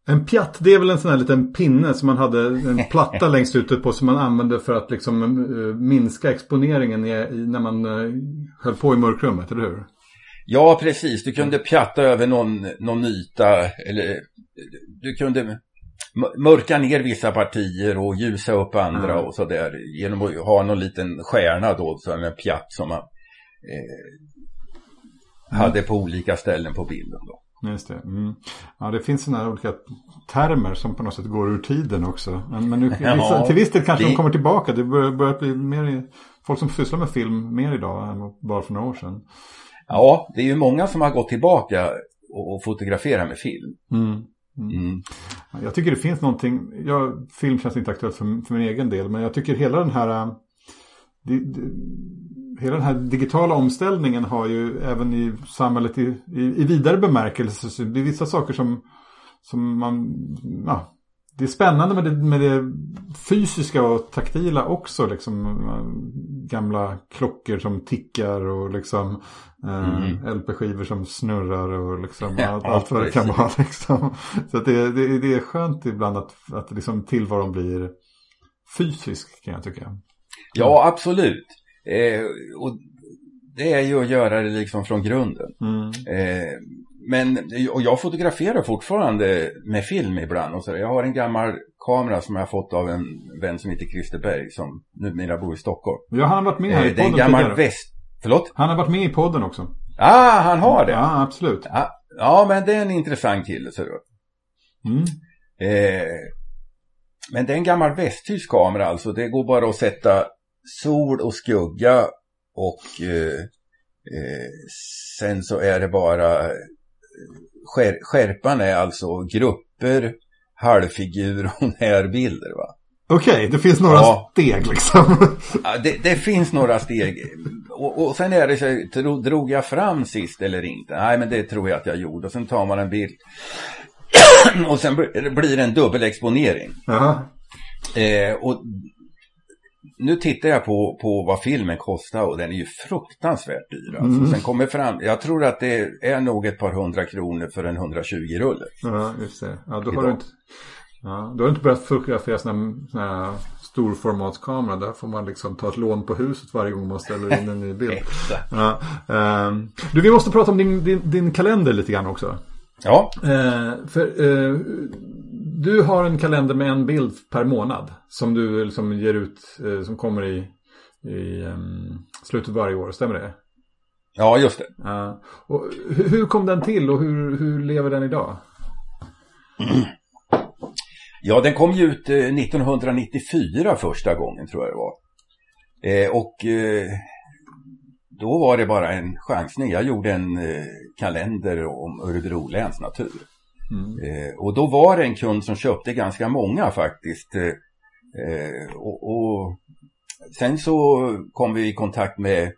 En pjatt, det är väl en sån här liten pinne som man hade en platta längst ute på som man använde för att liksom minska exponeringen när man höll på i mörkrummet, eller hur? Ja, precis. Du kunde pjatta över någon yta, eller du kunde mörka ner vissa partier och ljusa upp andra och sådär genom att ha någon liten stjärna då, så en pjatt som man hade på olika ställen på bilden då. Just det. Mm. Ja, det finns sådana här olika termer som på något sätt går ur tiden också. Men nu, till viss del kanske de kommer tillbaka. Det börjar bli mer folk som sysslar med film mer idag än bara för några år sedan. Ja, det är ju många som har gått tillbaka och fotograferar med film. Mm. Mm. Jag tycker det finns någonting... Film känns inte aktuellt för min egen del. Men jag tycker hela den här digitala omställningen har ju även i samhället i vidare bemärkelse. Det är vissa saker som man... Ja, det är spännande med det fysiska och taktila också. Liksom, gamla klockor som tickar och liksom, LP-skivor som snurrar och liksom, allt vad det kan vara. Liksom. Så att det är skönt ibland att liksom tillvaron blir fysisk, kan jag tycka. Ja, absolut. Och det är ju att göra det liksom från grunden. Men jag fotograferar fortfarande med film ibland och så. Jag har en gammal kamera som jag har fått av en vän som heter Christer Berg, som numera bor i Stockholm. Ja, han har varit med här i podden. Det är en gammal tidigare. Förlåt? Han har varit med i podden också. Ah, han har det. Ja, absolut. Ja, men det är en intressant kille, så. Mm. Men det är en gammal västtysk kamera, alltså det går bara att sätta sol och skugga och sen så är det bara skärpan är alltså grupper, halvfigur och närbilder, va. Okej, det finns några steg liksom. Ja, det finns några steg. Och sen är det så, drog jag fram sist eller inte? Nej, men det tror jag att jag gjorde. Och sen tar man en bild. Och sen blir det en dubbelexponering. Och nu tittar jag på vad filmen kostar, och den är ju fruktansvärt dyr. Alltså. Mm. Sen kommer fram, jag tror att det är nog ett par 100 kronor för en 120 ruller. Ja, just det. Ja, då har du inte... Ja, du har inte börjat fotografera såna här storformatskamera. Där får man liksom ta ett lån på huset varje gång man ställer in en ny bild. Ja, du, vi måste prata om din kalender lite grann också. Ja. För du har en kalender med en bild per månad som du liksom ger ut, som kommer i slutet varje år, stämmer det? Ja, just det. Ja. Och hur kom den till och hur lever den idag? Ja, den kom ju ut 1994 första gången, tror jag det var. Då var det bara en chansning. Jag gjorde en kalender om Örebro läns natur. Mm. Och då var det en kund som köpte ganska många faktiskt. Och sen så kom vi i kontakt med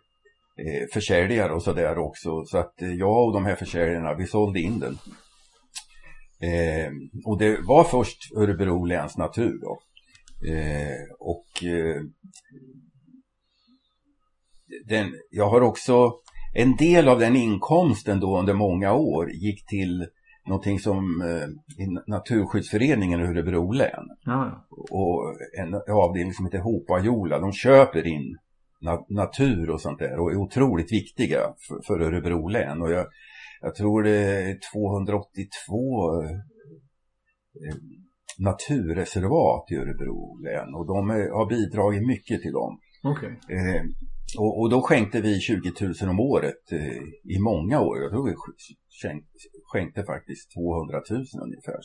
försäljare och sådär också. Så att jag och de här försäljarna, vi sålde in den. Och det var först Örebro läns natur då. Jag har också en del av den inkomsten då under många år gick till någonting som Naturskyddsföreningen i Örebro län. Mm. Och en avdelning som heter Hopajola, de köper in natur och sånt där och är otroligt viktiga för Örebro län. Och jag tror det är 282 naturreservat i Örebro län, och de har bidragit mycket till dem. Okay. Och då skänkte vi 20 000 om året i många år. Jag tror vi skänkte faktiskt 200 000 ungefär.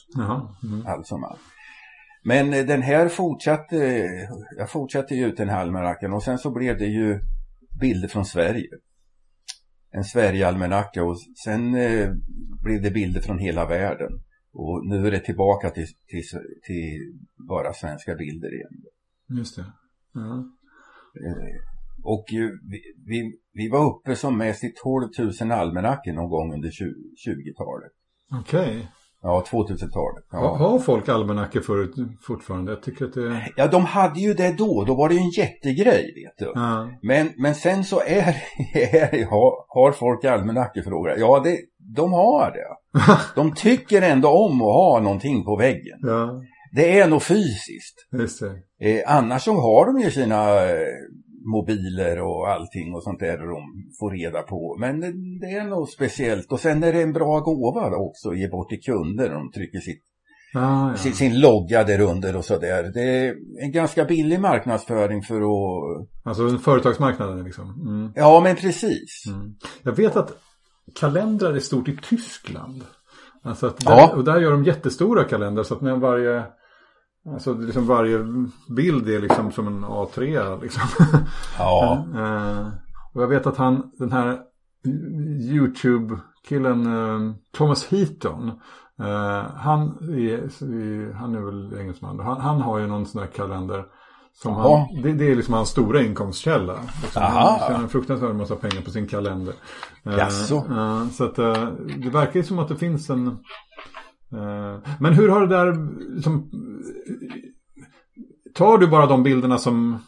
Mm. Alltså man. Men den här jag fortsatte ju ut den här almanackan, och sen så blev det ju bilder från Sverige. En Sverige-almanacka, och sen blev det bilder från hela världen. Och nu är det tillbaka till bara svenska bilder igen. Just det. Uh-huh. Och vi var uppe som mest i 12 000 almanacker någon gång under 20-talet. Okej. Okay. Ja, 2000-talet. Ja. Har folk almanacker förut fortfarande? Jag tycker att det... Ja, de hade ju det då. Då var det ju en jättegrej, vet du. Ja. Men sen så har folk almanacker, frågar. Ja, de har det. De tycker ändå om att ha någonting på väggen. Ja. Det är nog fysiskt. Just det. Annars så har de ju sina mobiler och allting och sånt där de får reda på. Men det är något speciellt. Och sen är det en bra gåva också, ge bort till kunder. De trycker sin logga där under och sådär. Det är en ganska billig marknadsföring för att... Alltså företagsmarknaden liksom. Mm. Ja, men precis. Mm. Jag vet att kalendrar är stort i Tyskland. Alltså att och där gör de jättestora kalendrar, så att när varje... Alltså liksom varje bild är liksom som en A3 liksom. Ja. Och jag vet att den här YouTube-killen Thomas Heaton, han är väl engelsman. Han har ju någon sån här kalender som det är liksom hans stora inkomstkälla. Liksom. Han tjänar en fruktansvärd massa pengar på sin kalender. Så att det verkar ju som att det finns en... Men hur har det där liksom, tar du bara de bilderna som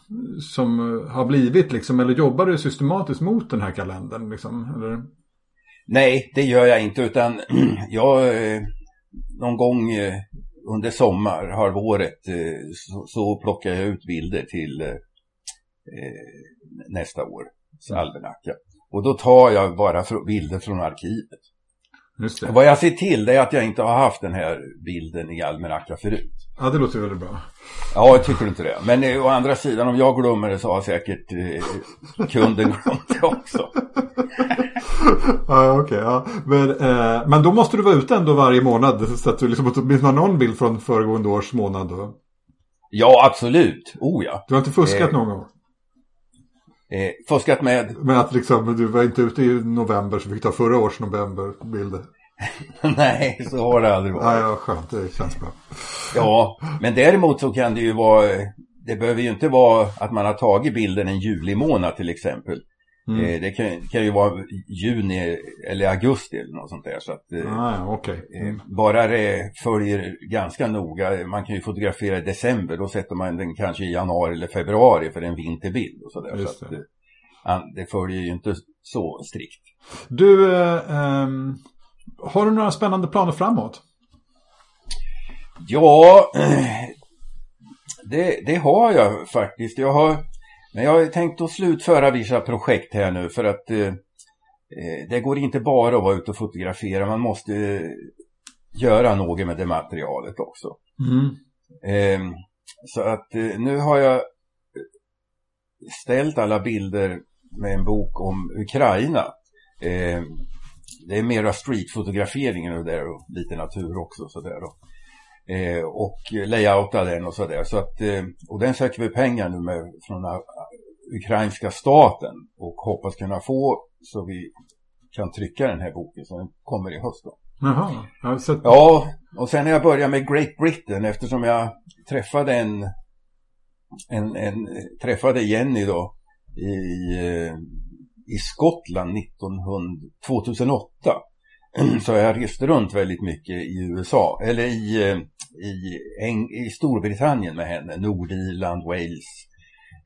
har blivit liksom, eller jobbar du systematiskt mot den här kalendern liksom, eller? Nej, det gör jag inte, utan jag någon gång under sommarhalvåret så plockar jag ut bilder till nästa års almanacka, och då tar jag bara bilder från arkivet. Vad jag ser till är att jag inte har haft den här bilden i almanacka förut. Ja, det låter väldigt bra. Ja, jag tycker inte det. Men å andra sidan, om jag glömmer det så har säkert kunden glömt det också. Ja, okej. Ja. Men då måste du vara ute ändå varje månad så att du liksom åtminstone någon bild från föregående års månad då. Ja, absolut. Oh ja. Du har inte fuskat någon gång? Fuskat med? Men att liksom, du var inte ute i november så fick ta förra års novemberbilder. Nej, så har det aldrig varit. Ja, skönt. Det känns bra. Ja, men däremot så kan det ju vara... Det behöver ju inte vara att man har tagit bilden en juli månad till exempel. Mm. Det kan ju vara juni eller augusti eller något sånt där. Så att, okay. Bara det följer ganska noga. Man kan ju fotografera i december. Då sätter man den kanske i januari eller februari för en vinterbild. Och så där. Så att, det följer ju inte så strikt. Du, har du några spännande planer framåt? Ja, det har jag faktiskt. Men jag har tänkt att slutföra vissa projekt här nu för att det går inte bara att vara ute och fotografera. Man måste göra något med det materialet också. Mm. Så att nu har jag ställt alla bilder med en bok om Ukraina. Det är mera streetfotograferingen och där och lite natur också så där då. Och layouta den och sådär så att, och den söker vi pengar nu med från den ukrainska staten och hoppas kunna få så vi kan trycka den här boken så den kommer i höst då. Jaha, alltså... Ja, och sen när jag började med Great Britain eftersom jag träffade träffade Jenny då i Skottland 2008 så jag reste runt väldigt mycket i USA eller i Storbritannien med henne, Nordirland, Wales,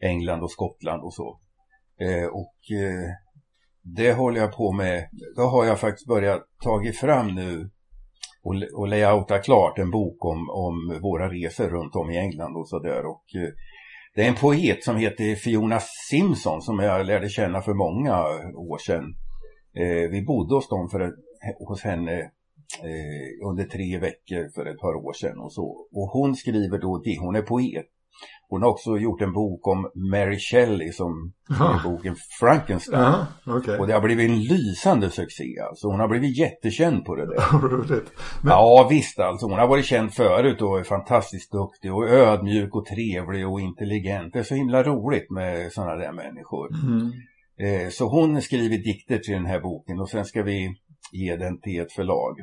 England och Skottland och så. Det håller jag på med. Då har jag faktiskt börjat ta fram nu och layouta klart en bok om våra resor runt om i England och så där och det är en poet som heter Fiona Simpson som jag lärde känna för många år sedan. Vi bodde hos henne under 3 veckor för ett par år sedan och så. Och hon skriver då det, hon är poet. Hon har också gjort en bok om Mary Shelley som är boken Frankenstein. Okay. Och det har blivit en lysande succé. Alltså hon har blivit jättekänd på det där. Men... Ja visst alltså, hon har varit känd förut och är fantastiskt duktig och ödmjuk och trevlig och intelligent. Det är så himla roligt med sådana där människor. Mm. Så hon skriver dikter till den här boken och sen ska vi ge den till ett förlag.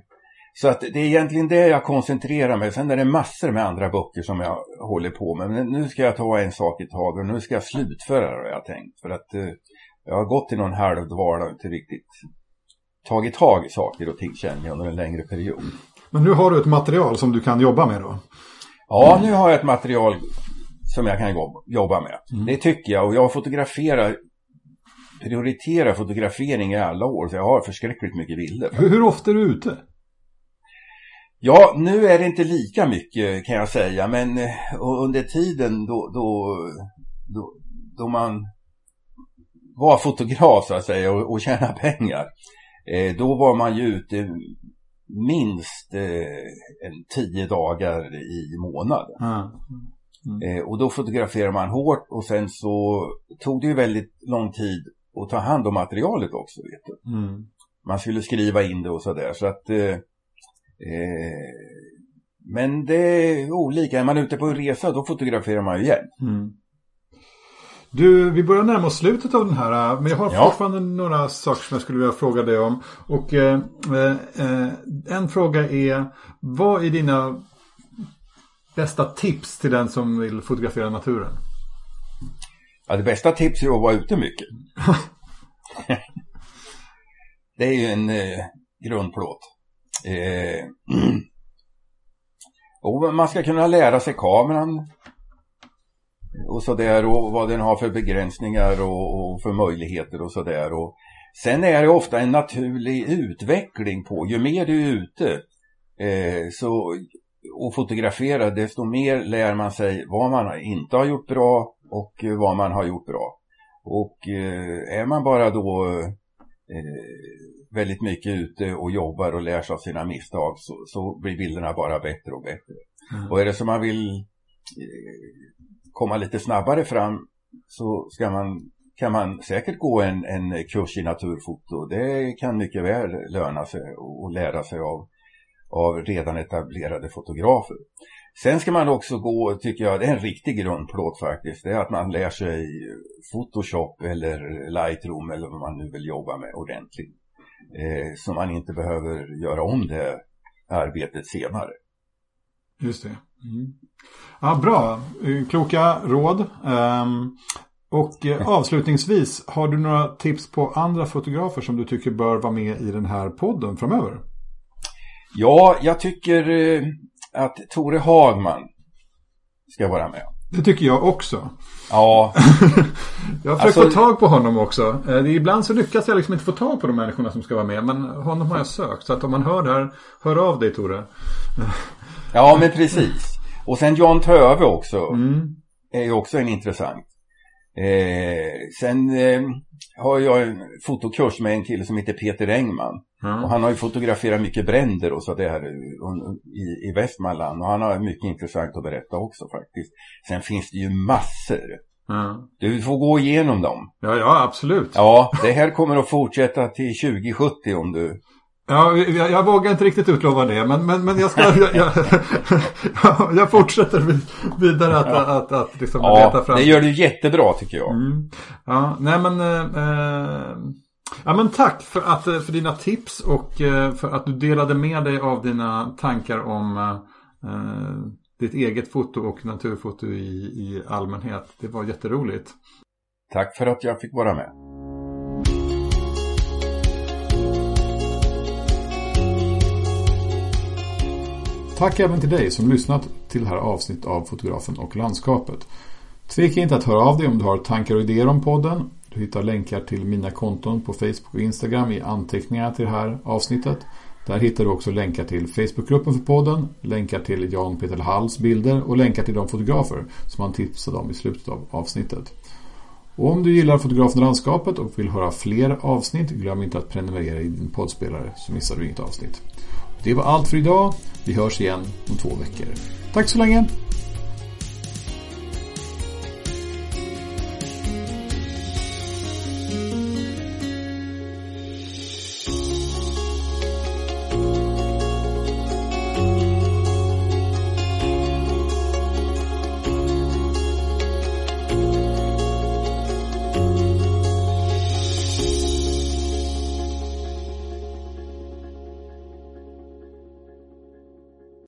Så att det är egentligen det jag koncentrerar mig. Sen är det massor med andra böcker som jag håller på med. Men nu ska jag ta en sak i taget och nu ska jag slutföra det jag tänkt. För att jag har gått i någon halvdvala och inte riktigt tagit tag i saker och ting känner jag under en längre period. Men nu har du ett material som du kan jobba med då? Ja, nu har jag ett material som jag kan jobba med. Mm. Det tycker jag och jag prioriterar fotografering i alla år så jag har förskräckligt mycket bilder. Hur ofta är du ute? Ja, nu är det inte lika mycket kan jag säga, men under tiden då man var fotograf så att säga och tjäna pengar då var man ju ute minst 10 dagar i månaden. Mm. Mm. Och då fotograferar man hårt och sen så tog det ju väldigt lång tid att ta hand om materialet också vet du. Mm. Man skulle skriva in det och sådär så att men det är olika, är man ute på en resa då fotograferar man ju igen. Mm. Du, vi börjar närma oss slutet av den här, men jag har fortfarande några saker som jag skulle vilja fråga dig om och en fråga är, vad är dina bästa tips till den som vill fotografera naturen? Ja, det bästa tipset är att vara ute mycket. Det är ju en grundplåt. Och man ska kunna lära sig kameran och sådär och vad den har för begränsningar och för möjligheter och sådär. Och sen är det ofta en naturlig utveckling på. Ju mer du är ute och fotografera desto mer lär man sig vad man inte har gjort bra och vad man har gjort bra. Och är man bara då väldigt mycket ute och jobbar och lär sig av sina misstag så blir bilderna bara bättre och bättre. Mm. Och är det som man vill komma lite snabbare fram så ska man kan man säkert gå en kurs i naturfoto. Det kan mycket väl löna sig och lära sig av redan etablerade fotografer. Sen ska man också gå, tycker jag, det är en riktig grundplåt faktiskt. Det är att man lär sig Photoshop eller Lightroom eller vad man nu vill jobba med ordentligt. Så man inte behöver göra om det arbetet senare. Just det. Mm. Ja, bra. Kloka råd. Och avslutningsvis, har du några tips på andra fotografer som du tycker bör vara med i den här podden framöver? Ja, jag tycker att Tore Hagman ska vara med. Det tycker jag också. Ja. Jag har försökt få tag på honom också. Ibland så lyckas jag liksom inte få tag på de människorna som ska vara med. Men honom har jag sökt. Så att om man hör det här, hör av dig, Tore. Ja, men precis. Och sen Jan Töve också. Mm. Är ju också en intressant. Sen har jag en fotokurs med en kille som heter Peter Engman. Mm. Och han har ju fotograferat mycket bränder och så det här i Västmanland. Och han har mycket intressant att berätta också faktiskt. Sen finns det ju massor. Mm. Du får gå igenom dem. Ja, absolut. Ja, det här kommer att fortsätta till 2070 om du... Ja, jag vågar inte riktigt utlova det, men jag fortsätter vidare att liksom leta fram. Det gör du jättebra tycker jag. Mm. Ja, nej men ja, men tack för dina tips och för att du delade med dig av dina tankar om ditt eget foto och naturfoto i allmänhet. Det var jätteroligt. Tack för att jag fick vara med. Tack även till dig som lyssnat till det här avsnitt av Fotografen och landskapet. Tveka inte att höra av dig om du har tankar och idéer om podden. Du hittar länkar till mina konton på Facebook och Instagram i anteckningarna till det här avsnittet. Där hittar du också länkar till Facebookgruppen för podden, länkar till Jan-Peter Lahalls bilder och länkar till de fotografer som han tipsade om i slutet av avsnittet. Och om du gillar Fotografen och landskapet och vill höra fler avsnitt, glöm inte att prenumerera i din poddspelare så missar du inget avsnitt. Det var allt för idag. Vi hörs igen om 2 veckor. Tack så länge!